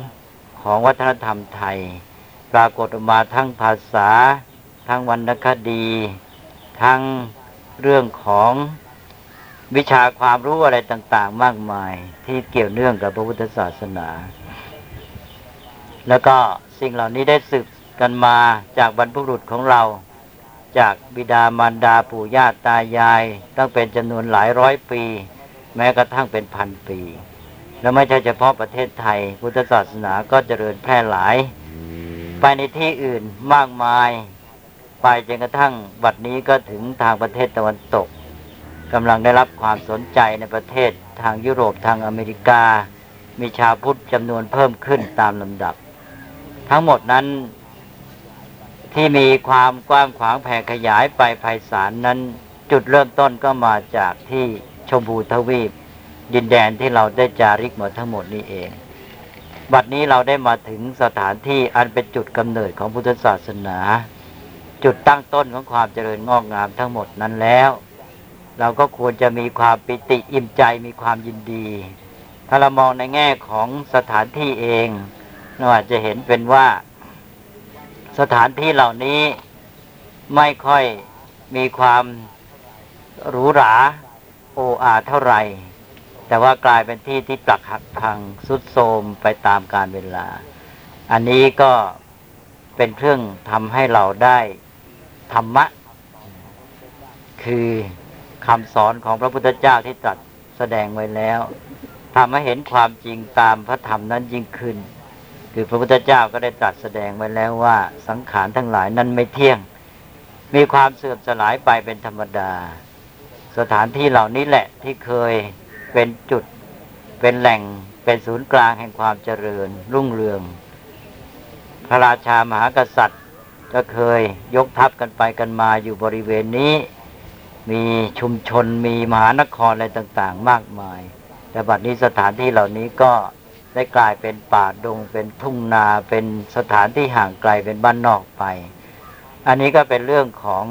ของวัฒนธรรมไทยปรากฏออกมาทั้งภาษาทั้งวรรณคดีทั้งเรื่องของวิชาความรู้อะไรต่างๆมากมายที่เกี่ยวเนื่องกับพระพุทธศาสนาแล้วก็สิ่งเหล่านี้ได้สืบกันมาจากบรรพบุรุษของเราจากบิดามารดาปู่ย่าตายายตั้งเป็นจำนวนหลายร้อยปีแม้กระทั่งเป็นพันปีและไม่ใช่เฉพาะประเทศไทยพุทธศาสนาก็เจริญแพร่หลายไปในที่อื่นมากมายไปจนกระทั่งบัดนี้ก็ถึงทางประเทศตะวันตกกำลังได้รับความสนใจในประเทศทางยุโรปทางอเมริกามีชาวพุทธจำนวนเพิ่มขึ้นตามลำดับทั้งหมดนั้นที่มีความกว้างขวางแผ่ขยายไปไพศาลนั้นจุดเริ่มต้นก็มาจากที่ชมพูทวีปดินแดนที่เราได้จาริกมาทั้งหมดนี้เองบัดนี้เราได้มาถึงสถานที่อันเป็นจุดกำเนิดของพุทธศาสนาจุดตั้งต้นของความเจริญงอกงามทั้งหมดนั้นแล้วเราก็ควรจะมีความปิติอิ่มใจมีความยินดีถ้าเรามองในแง่ของสถานที่เองเราอาจจะเห็นเป็นว่าสถานที่เหล่านี้ไม่ค่อยมีความหรูหราโอ้อาเท่าไหร่แต่ว่ากลายเป็นที่ที่ปรักหักพังทรุดโทรมไปตามกาลเวลาอันนี้ก็เป็นเครื่องทำให้เราได้ธรรมะคือคำสอนของพระพุทธเจ้าที่ตรัสแสดงไว้แล้วทำให้เห็นความจริงตามพระธรรมนั้นยิ่งขึ้นคือพระพุทธเจ้าก็ได้ตรัสแสดงไว้แล้วว่าสังขารทั้งหลายนั้นไม่เที่ยงมีความเสื่อมสลายไปเป็นธรรมดาสถานที่เหล่านี้แหละที่เคยเป็นจุด เป็นแหล่งเป็นศูนย์กลางแห่งความเจริญรุ่งเรืองพระราชามหากษัตริย์ก็เคยยกทัพกันไปกันมาอยู่บริเวณนี้มีชุมชนมีมหานครอะไรต่างๆมากมายแต่บัดนี้สถานที่เหล่านี้ก็ได้กลายเป็นป่าดงเป็นทุ่งนาเป็นสถานที่ห่างไกลเป็นบ้านนอกไปอันนี้ก็เป็นเรื่องของ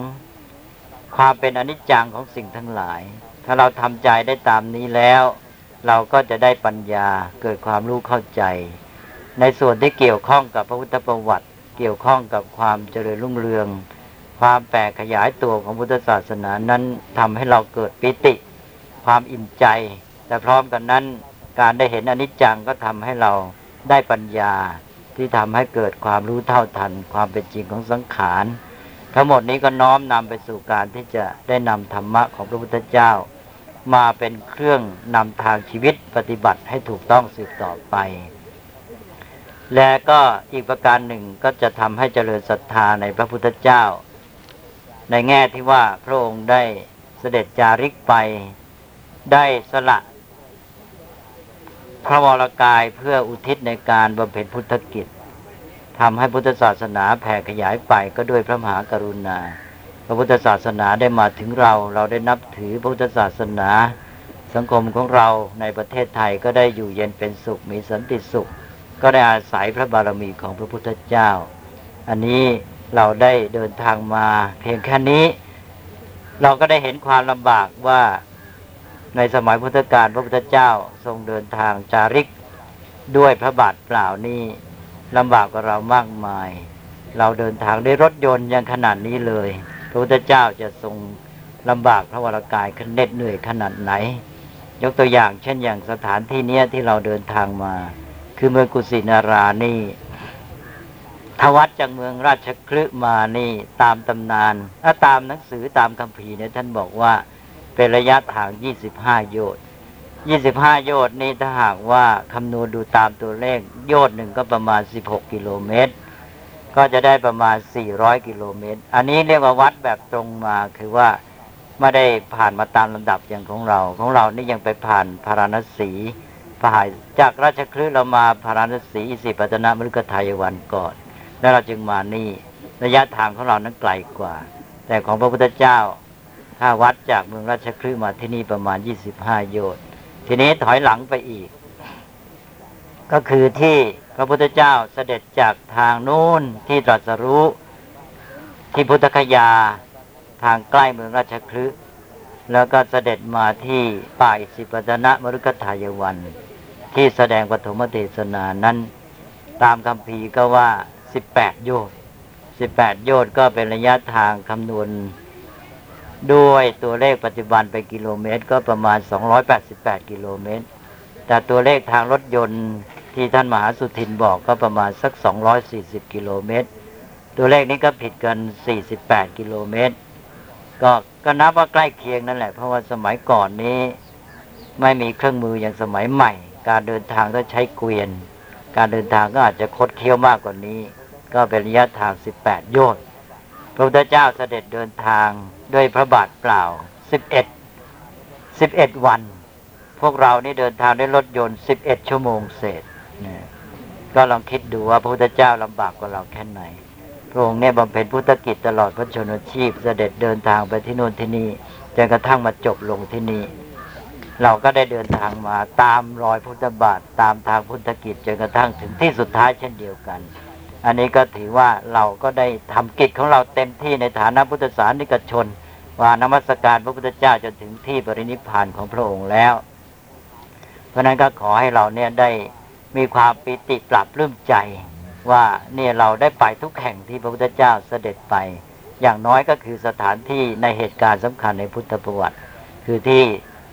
ความเป็นอนิจจังของสิ่งทั้งหลายถ้าเราทำใจได้ตามนี้แล้วเราก็จะได้ปัญญาเกิดความรู้เข้าใจในส่วนที่เกี่ยวข้องกับพระพุทธประวัติเกี่ยวข้องกับความเจริญรุ่งเรืองความแปลกขยายตัวของพุทธศาสนานั้นทำให้เราเกิดปิติความอิ่มใจแต่พร้อมกันนั้นการได้เห็นอนิจจังก็ทำให้เราได้ปัญญาที่ทำให้เกิดความรู้เท่าทันความเป็นจริงของสังขารทั้งหมดนี้ก็น้อมนำไปสู่การที่จะได้นำธรรมะของพระพุทธเจ้ามาเป็นเครื่องนำทางชีวิตปฏิบัติให้ถูกต้องสืบต่อไปและก็อีกประการหนึ่งก็จะทำให้เจริญศรัทธาในพระพุทธเจ้าในแง่ที่ว่าพระองค์ได้เสด็จจาริกไปได้สละพระวรกายเพื่ออุทิศในการบำเพ็ญพุทธกิจทำให้พุทธศาสนาแผ่ขยายไปก็ด้วยพระมหากรุณาพระพุทธศาสนาได้มาถึงเราได้นับถือพระพุทธศาสนาสังคมของเราในประเทศไทยก็ได้อยู่เย็นเป็นสุขมีสันติสุขก็ได้อาศัยพระบารมีของพระพุทธเจ้าอันนี้เราได้เดินทางมาเพียงแค่นี้เราก็ได้เห็นความลำบากว่าในสมัยพุทธกาลพระพุทธเจ้าทรงเดินทางจาริกด้วยพระบาทเปล่านี่ลำบากกว่าเรามากมายเราเดินทางด้วยรถยนต์ยังขนาดนี้เลยพระพุทธเจ้าจะทรงลำบากพระวรกายขนาดเหน็ดเหนื่อยขนาดไหนยกตัวอย่างเช่นอย่างสถานที่นี้ที่เราเดินทางมาคือเมืองกุสินารานี่ถ้าวัดจากเมืองราชคฤห์มานี่ตามตำนานตามหนังสือตามคัมภีร์เนี่ยท่านบอกว่าเป็นระยะทาง25โยชน์25โยชน์นี่ถ้าหากว่าคำนวณดูตามตัวเลขโยชน์หนึ่งก็ประมาณ16กิโลเมตรก็จะได้ประมาณ400กิโลเมตรอันนี้เรียกว่าวัดแบบตรงมาคือว่าไม่ได้ผ่านมาตามลำดับอย่างของเรานี่ยังไปผ่านพาราณสีผ่านจากราชคฤห์เรามาพาราณสีอิสิปตนมฤคทายวันก่อนแล้วเราจึงมานี่ระยะทางของเรานั้นไกลกว่าแต่ของพระพุทธเจ้าถ้าวัดจากเมืองราชคฤห์มาที่นี่ประมาณ25โยชน์ทีนี้ถอยหลังไปอีกก็คือที่พระพุทธเจ้าเสด็จจากทางนู้นที่ตรัสรู้ที่พุทธคยาทางใกล้เมืองราชคฤห์แล้วก็เสด็จมาที่ป่าอิสิปตนมฤคทายวันที่แสดงปฐมเทศนานั้นตามคัมภีร์ก็ว่า18โยชน์18โยชน์ก็เป็นระยะทางคำนวณด้วยตัวเลขปัจจุบันไปกิโลเมตรก็ประมาณ288กิโลเมตรแต่ตัวเลขทางรถยนต์ที่ท่านมหาสุทินบอกก็ประมาณสัก240กิโลเมตรตัวเลขนี้ก็ผิดกัน48กิโลเมตรก็นับว่าใกล้เคียงนั่นแหละเพราะว่าสมัยก่อนนี้ไม่มีเครื่องมืออย่างสมัยใหม่การเดินทางต้องใช้เกวียนการเดินทางก็อาจจะคดเคี้ยวมากกว่านี้ก็เป็นระยะทาง18โยชน์พระพุทธเจ้าเสด็จเดินทางด้วยพระบาทเปล่า11วันพวกเรานี่เดินทางด้วยรถยนต์11ชั่วโมงเศษก็ลองคิดดูว่าพระพุทธเจ้าลำบากกว่าเราแค่ไหนพระองค์เนี่ยบำเพ็ญพุทธกิจตลอดพระชนชีพเสด็จเดินทางไปที่โน่นที่นี่จนกระทั่งมาจบลงที่นี่เราก็ได้เดินทางมาตามรอยพุทธบาทตามทางพุทธกิจจนกระทั่งถึงที่สุดท้ายเช่นเดียวกันอันนี้ก็ถือว่าเราก็ได้ทำกิจของเราเต็มที่ในฐานะพุทธศาสนิกชนว่านมัสการพระพุทธเจ้าจนถึงที่ปรินิพพานของพระองค์แล้วเพราะนั้นก็ขอให้เราเนี่ยได้มีความปิติปรับปลื้มใจว่าเนี่ยเราได้ไปทุกแห่งที่พระพุทธเจ้าเสด็จไปอย่างน้อยก็คือสถานที่ในเหตุการณ์สำคัญในพุทธประวัติคือที่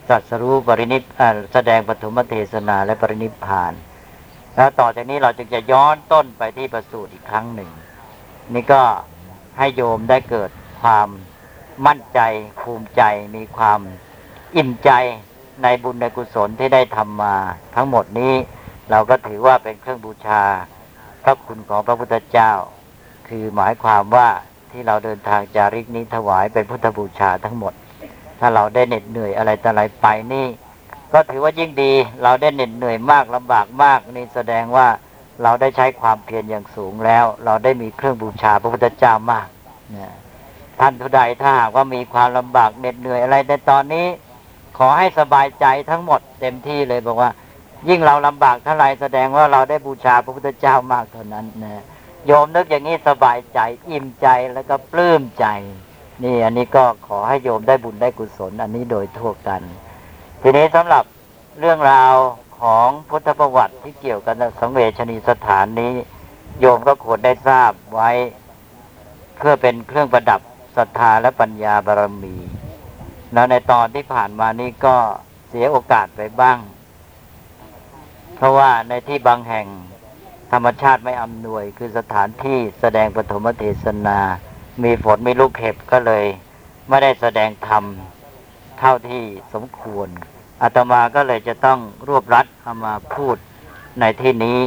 ตรัสรู้ปรินิพพานแสดงปฐมเทศนาและปรินิพพานแล้วต่อจากนี้เราจึงจะย้อนต้นไปที่ประสูติอีกครั้งหนึ่งนี่ก็ให้โยมได้เกิดความมั่นใจภูมิใจมีความอิ่มใจในบุญในกุศลที่ได้ทำมาทั้งหมดนี้เราก็ถือว่าเป็นเครื่องบูชาพระคุณของพระพุทธเจ้าคือหมายความว่าที่เราเดินทางจาริกนี้ถวายเป็นพุทธบูชาทั้งหมดถ้าเราได้เหน็ดเหนื่อยอะไรต่ออะไรไปนี่ ก็ถือว่ายิ่งดีเราได้เหน็ดเหนื่อยมากลำบากมากนี่แสดงว่าเราได้ใช้ความเพียรอย่างสูงแล้วเราได้มีเครื่องบูชาพระพุทธเจ้ามากท่านผู้ใดถ้าหากว่ามีความลำบากเหน็ดเหนื่อยอะไรในตอนนี้ขอให้สบายใจทั้งหมดเต็มที่เลยบอกว่ายิ่งเราลำบากเท่าไรแสดงว่าเราได้บูชาพระพุทธเจ้ามากเท่านั้นนะโยมนึกอย่างนี้สบายใจอิ่มใจแล้วก็ปลื้มใจนี่อันนี้ก็ขอให้โยมได้บุญได้กุศลอันนี้โดยทั่วกันทีนี้สำหรับเรื่องราวของพุทธประวัติที่เกี่ยวกับสังเวชนีสถานนี้โยมก็ควรได้ทราบไว้เพื่อเป็นเครื่องประดับศรัทธาและปัญญาบารมีแล้วในตอนที่ผ่านมานี้ก็เสียโอกาสไปบ้างเพราะว่าในที่บางแห่งธรรมชาติไม่อำนวยคือสถานที่แสดงปฐมเทศนามีฝนมีลูกเห็บก็เลยไม่ได้แสดงธรรมเท่าที่สมควรอาตมาก็เลยจะต้องรวบรัดเอามาพูดในที่นี้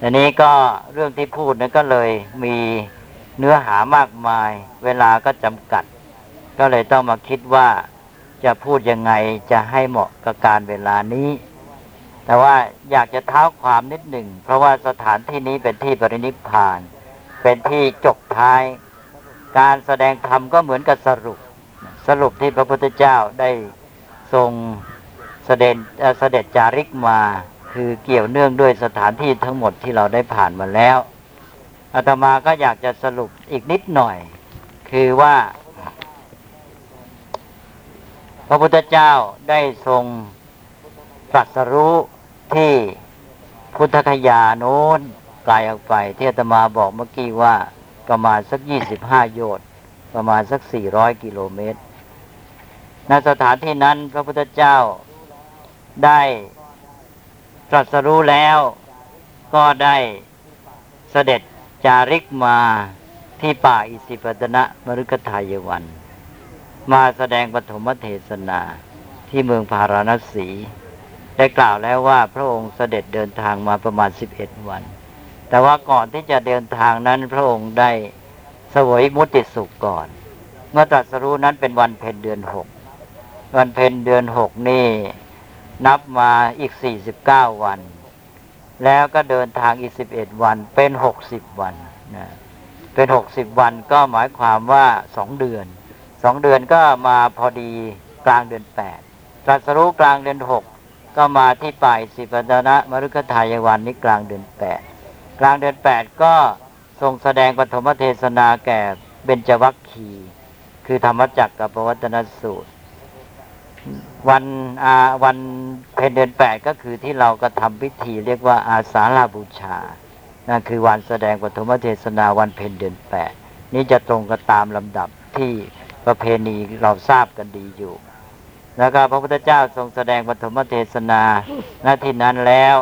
อันนี้ก็เรื่องที่พูดนั้นก็เลยมีเนื้อหามากมายเวลาก็จำกัดก็เลยต้องมาคิดว่าจะพูดยังไงจะให้เหมาะกับการเวลานี้แต่ว่าอยากจะเท้าความนิดหนึ่งเพราะว่าสถานที่นี้เป็นที่ปรินิพพานเป็นที่จบท้ายการแสดงธรรมก็เหมือนกับสรุปที่พระพุทธเจ้าได้ทรงเสด็จจาริกมาคือเกี่ยวเนื่องด้วยสถานที่ทั้งหมดที่เราได้ผ่านมาแล้วอาตมาก็อยากจะสรุปอีกนิดหน่อยคือว่าพระพุทธเจ้าได้ทรงตรัสรู้ที่พุทธคยาโน้นไกลออกไปที่อาตมาบอกเมื่อกี้ว่าประมาณสัก25โยชน์ประมาณสัก400กิโลเมตรณสถานที่นั้นพระพุทธเจ้าได้ตรัสรู้แล้วก็ได้เสด็จจาริกมาที่ป่าอิสิปตนมฤคทายวันมาแสดงปฐมเทศนาที่เมืองพาราณสีได้กล่าวแล้วว่าพระองค์เสด็จเดินทางมาประมาณ11วันแต่ว่าก่อนที่จะเดินทางนั้นพระองค์ได้เสวยมุติสุขก่อนเมื่อตรัสรู้นั้นเป็นวันเพ็ญเดือน6วันเพ็ญเดือน6นี่นับมาอีก49วันแล้วก็เดินทางอีก11วันเป็น60วันนะเป็น60วันก็หมายความว่า2เดือนก็มาพอดีกลางเดือน8ตรัสรู้กลางเดือน6ก็มาที่ป่าอิสิปตนมฤคทายวันนี้กลางเดือน8กลางเดือน8ก็ทรงแสดงปฐมเทศนาแก่เบญจวัคคีย์คือธรรมจักรกับปวัตตนสูตรวันเพ็ญเดือน8ก็คือที่เราก็ทำพิธีเรียกว่าอาสาฬบูชานั่นคือวันแสดงปฐมเทศนาวันเพ็ญเดือน8นี้จะตรงกับตามลำดับที่ประเพณีเราทราบกันดีอยู่แล้วก็พระพุทธเจ้าทรงแสดงปฐมเทศนาณที่นั้นแล้ว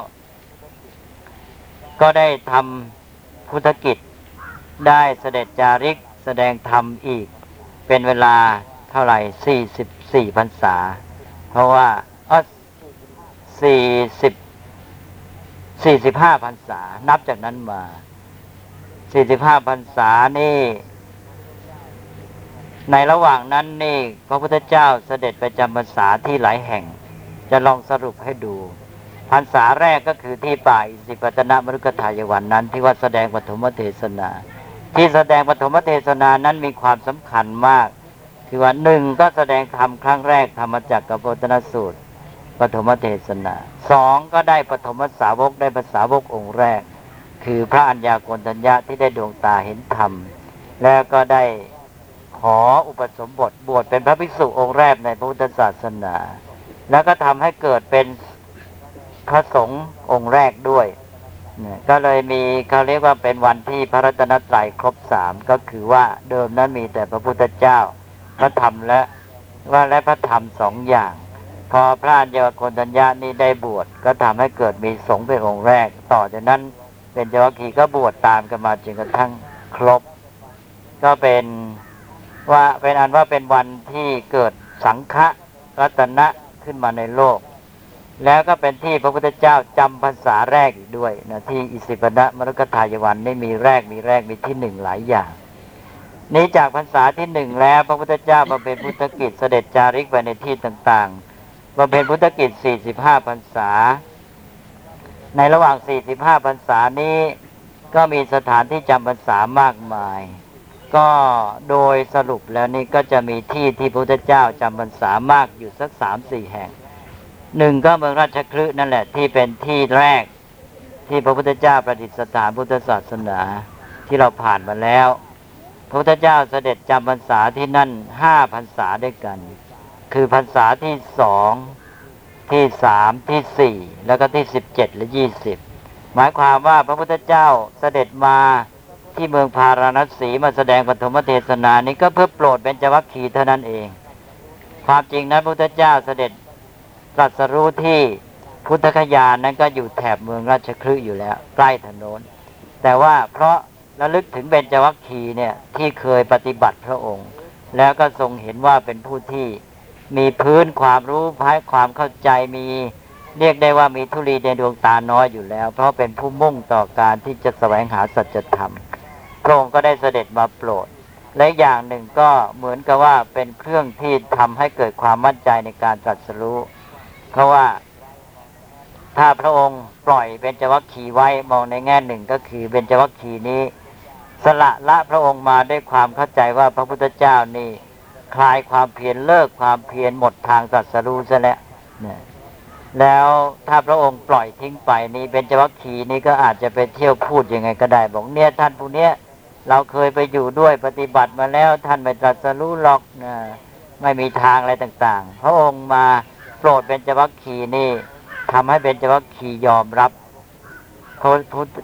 ก็ได้ทำพุทธกิจได้เสด็จจาริกแสดงธรรมอีกเป็นเวลาเท่าไหร่44พรรษาเพราะว่า45พรรษานับจากนั้นมา45พรรษานี่ในระหว่างนั้นนี่พระพุทธเจ้าเสด็จไปจำพรรษาที่หลายแห่งจะลองสรุปให้ดูพรรษาแรกก็คือที่ป่าอิสิปตนมฤคทายวันนั้นที่ว่าแสดงปฐมเทศนาที่แสดงปฐมเทศนานั้นมีความสำคัญมากคือว่าหนึ่งก็แสดงธรรมครั้งแรกธรรมจักรกับปวัตตนสูตรปฐมเทศนาสองก็ได้ปฐมสาวกได้ภาษาวกองค์แรกคือพระอัญญาโกณฑัญญะที่ได้ดวงตาเห็นธรรมแล้วก็ได้ขออุปสมบทบวชเป็นพระภิกษุองค์แรกในพระพุทธศาสนาแล้วก็ทำให้เกิดเป็นพระสงฆ์องค์แรกด้วยก็เลยมีเขาเรียกว่าเป็นวันที่พระรัตนตรัยครบ3ก็คือว่าเดิมนั้นมีแต่พระพุทธเจ้าพระธรรมและพระธรรม2อย่างพอพระอัญญาโกณฑัญญะนี้ได้บวชก็ทำให้เกิดมีสงฆ์เป็นองค์แรกต่อจากนั้นเป็นเจ้าคีก็บวชตามกันมาจนกระทั่งครบก็เป็นว่าเป็นอันว่าเป็นวันที่เกิดสังฆรัตนะขึ้นมาในโลกแล้วก็เป็นที่พระพุทธเจ้าจำพรรษาแรกอีกด้วยนะที่อิสิปตนมฤคทายวันได้มีที่หนึ่งหลายอย่างนี้จากพรรษาที่หนึ่งแล้วพระพุทธเจ้าบำเพ็ญพุทธกิจเสด็จจาริกไปในที่ต่างๆ บำเพ็ญพุทธกิจ45พรรษาในระหว่าง45พรรษานี้ก็มีสถานที่จำพรรษามากมายก็โดยสรุปแล้วนี่ก็จะมีที่ที่พระพุทธเจ้าจำพรรษามากอยู่สัก 3-4 แห่งหนึ่งก็เมืองราชคฤห์นั่นแหละที่เป็นที่แรกที่พระพุทธเจ้าประดิษฐานพุทธศาสนาที่เราผ่านมาแล้วพระพุทธเจ้าเสด็จจำพรรษาที่นั่น5พรรษาด้วยกันคือพรรษาที่2ที่3ที่4แล้วก็ที่17และ20หมายความว่าพระพุทธเจ้าเสด็จมาที่เมืองพาราณสีมาแสดงปฐมเทศนานี้ก็เพื่อโปรดเบญจวัคคีย์เท่านั้นเองความจริงนั้นพระพุทธเจ้าเสด็จตรัสรู้ที่พุทธคยานั้นก็อยู่แถบเมืองราชคฤห์อยู่แล้วใกล้ถนนแต่ว่าเพราะระลึกถึงเบญจวัคคีย์เนี่ยที่เคยปฏิบัติพระองค์แล้วก็ทรงเห็นว่าเป็นผู้ที่มีพื้นความรู้ภายความเข้าใจมีเรียกได้ว่ามีธุลีในดวงตาน้อยอยู่แล้วเพราะเป็นผู้มุ่งต่อการที่จะแสวงหาสัจธรรมพระองค์ก็ได้เสด็จมาโปรดและอย่างหนึ่งก็เหมือนกับว่าเป็นเครื่องที่ทำให้เกิดความมั่นใจในการตรัสรู้เพราะว่าถ้าพระองค์ปล่อยเบญจวัคคีย์ไว้มองในแง่หนึ่งก็คือเบญจวัคคีย์นี้สละละพระองค์มาด้วยความเข้าใจว่าพระพุทธเจ้านี่คลายความเพียรเลิกความเพียรหมดทางตรัสรู้ซะแล้วแล้วถ้าพระองค์ปล่อยทิ้งไปนี้เบญจวัคคีย์นี้ก็อาจจะไปเที่ยวพูดยังไงก็ได้บอกเนี่ยท่านผู้เนี้ยเราเคยไปอยู่ด้วยปฏิบัติมาแล้วท่านไม่ตรัสรู้หรอกนะไม่มีทางอะไรต่างๆพระองค์มาโปรดเบญจวัคคีย์นี่ทำให้เบญจวัคคีย์ยอมรับ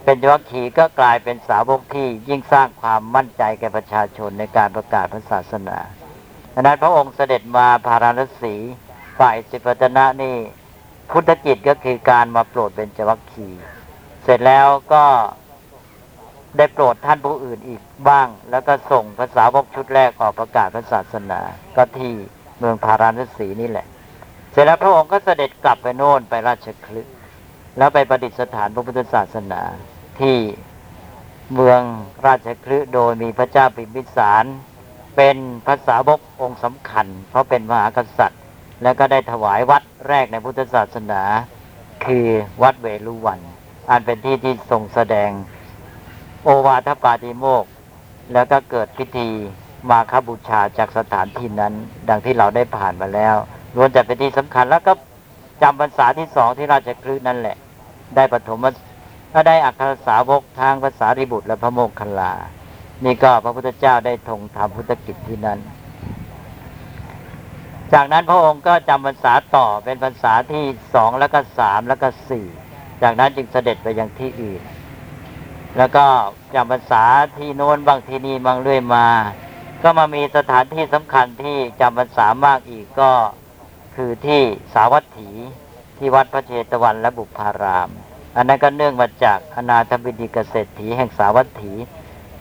เบญจวัคคีย์ก็กลายเป็นสาวกที่ยิ่งสร้างความมั่นใจแก่ประชาชนในการประกาศพระศาสนาดังนั้นพระองค์เสด็จมาพาราณสีฝ่ายสิปตนะนี่พุทธกิจก็คือการมาโปรดเบญจวัคคีย์เสร็จแล้วก็ได้โปรดท่านผู้อื่นอีกบ้างแล้วก็ส่งพระสาวกชุดแรกออกประกาศพระศาสนาก็ที่เมืองพาราณสีนี่แหละเสร็จแล้วพระองค์ก็เสด็จกลับไปโน่นไปราชคฤห์แล้วไปประดิษฐานพระพุทธศาสนาที่เมืองราชคฤห์โดยมีพระเจ้าพิมพิสารเป็นพระสาวกองค์สำคัญเพราะเป็นมหากษัตริย์แล้วก็ได้ถวายวัดแรกในพุทธศาสนาคือวัดเวฬุวันอันเป็นที่ที่ทรงแสดงโอวาทปาติโมกข์แล้วก็เกิดพิธีมาฆบูชาจากสถานที่นั้นดังที่เราได้ผ่านมาแล้วล้วนแต่เป็นที่สำคัญแล้วก็จำพรรษาที่2ที่ราชคฤห์นั่นแหละได้ปฐมก็ได้อัครสาวกทางภาษาริบุตรและพระโมคคัลลานี่ก็พระพุทธเจ้าได้ทรงทำพุทธกิจที่นั้นจากนั้นพระองค์ก็จำพรรษาต่อเป็นพรรษาที่2แล้วก็3แล้วก็4จากนั้นจึงเสด็จไปยังที่อื่นแล้วก็จำพรรษาที่โน้นบางที่นี่บางเรื่อยมาก็มามีสถานที่สำคัญที่จำพรรษามากอีกก็คือที่สาวัตถีที่วัดพระเชตวันและบุพารามอันนั้นก็เนื่องมาจากอนาถบิณฑิกเศรษฐีแห่งสาวัตถี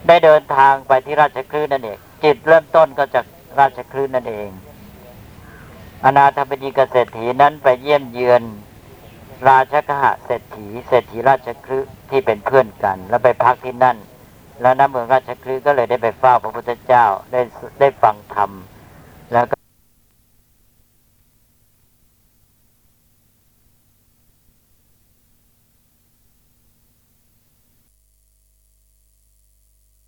ได้เดินทางไปที่ราชคฤห์นั่นเองจุดเริ่มต้นก็จากราชคฤห์นั่นเองอนาถบิณฑิกเศรษฐีนั้นไปเยี่ยมเยือนราชคหะเศรษฐีราชคฤห์ที่เป็นเพื่อนกันแล้วไปพักที่นั่นแล้วณเมืองราชคฤห์ก็เลยได้ไปเฝ้าพระพุทธเจ้าได้ฟังธรรมแล้ว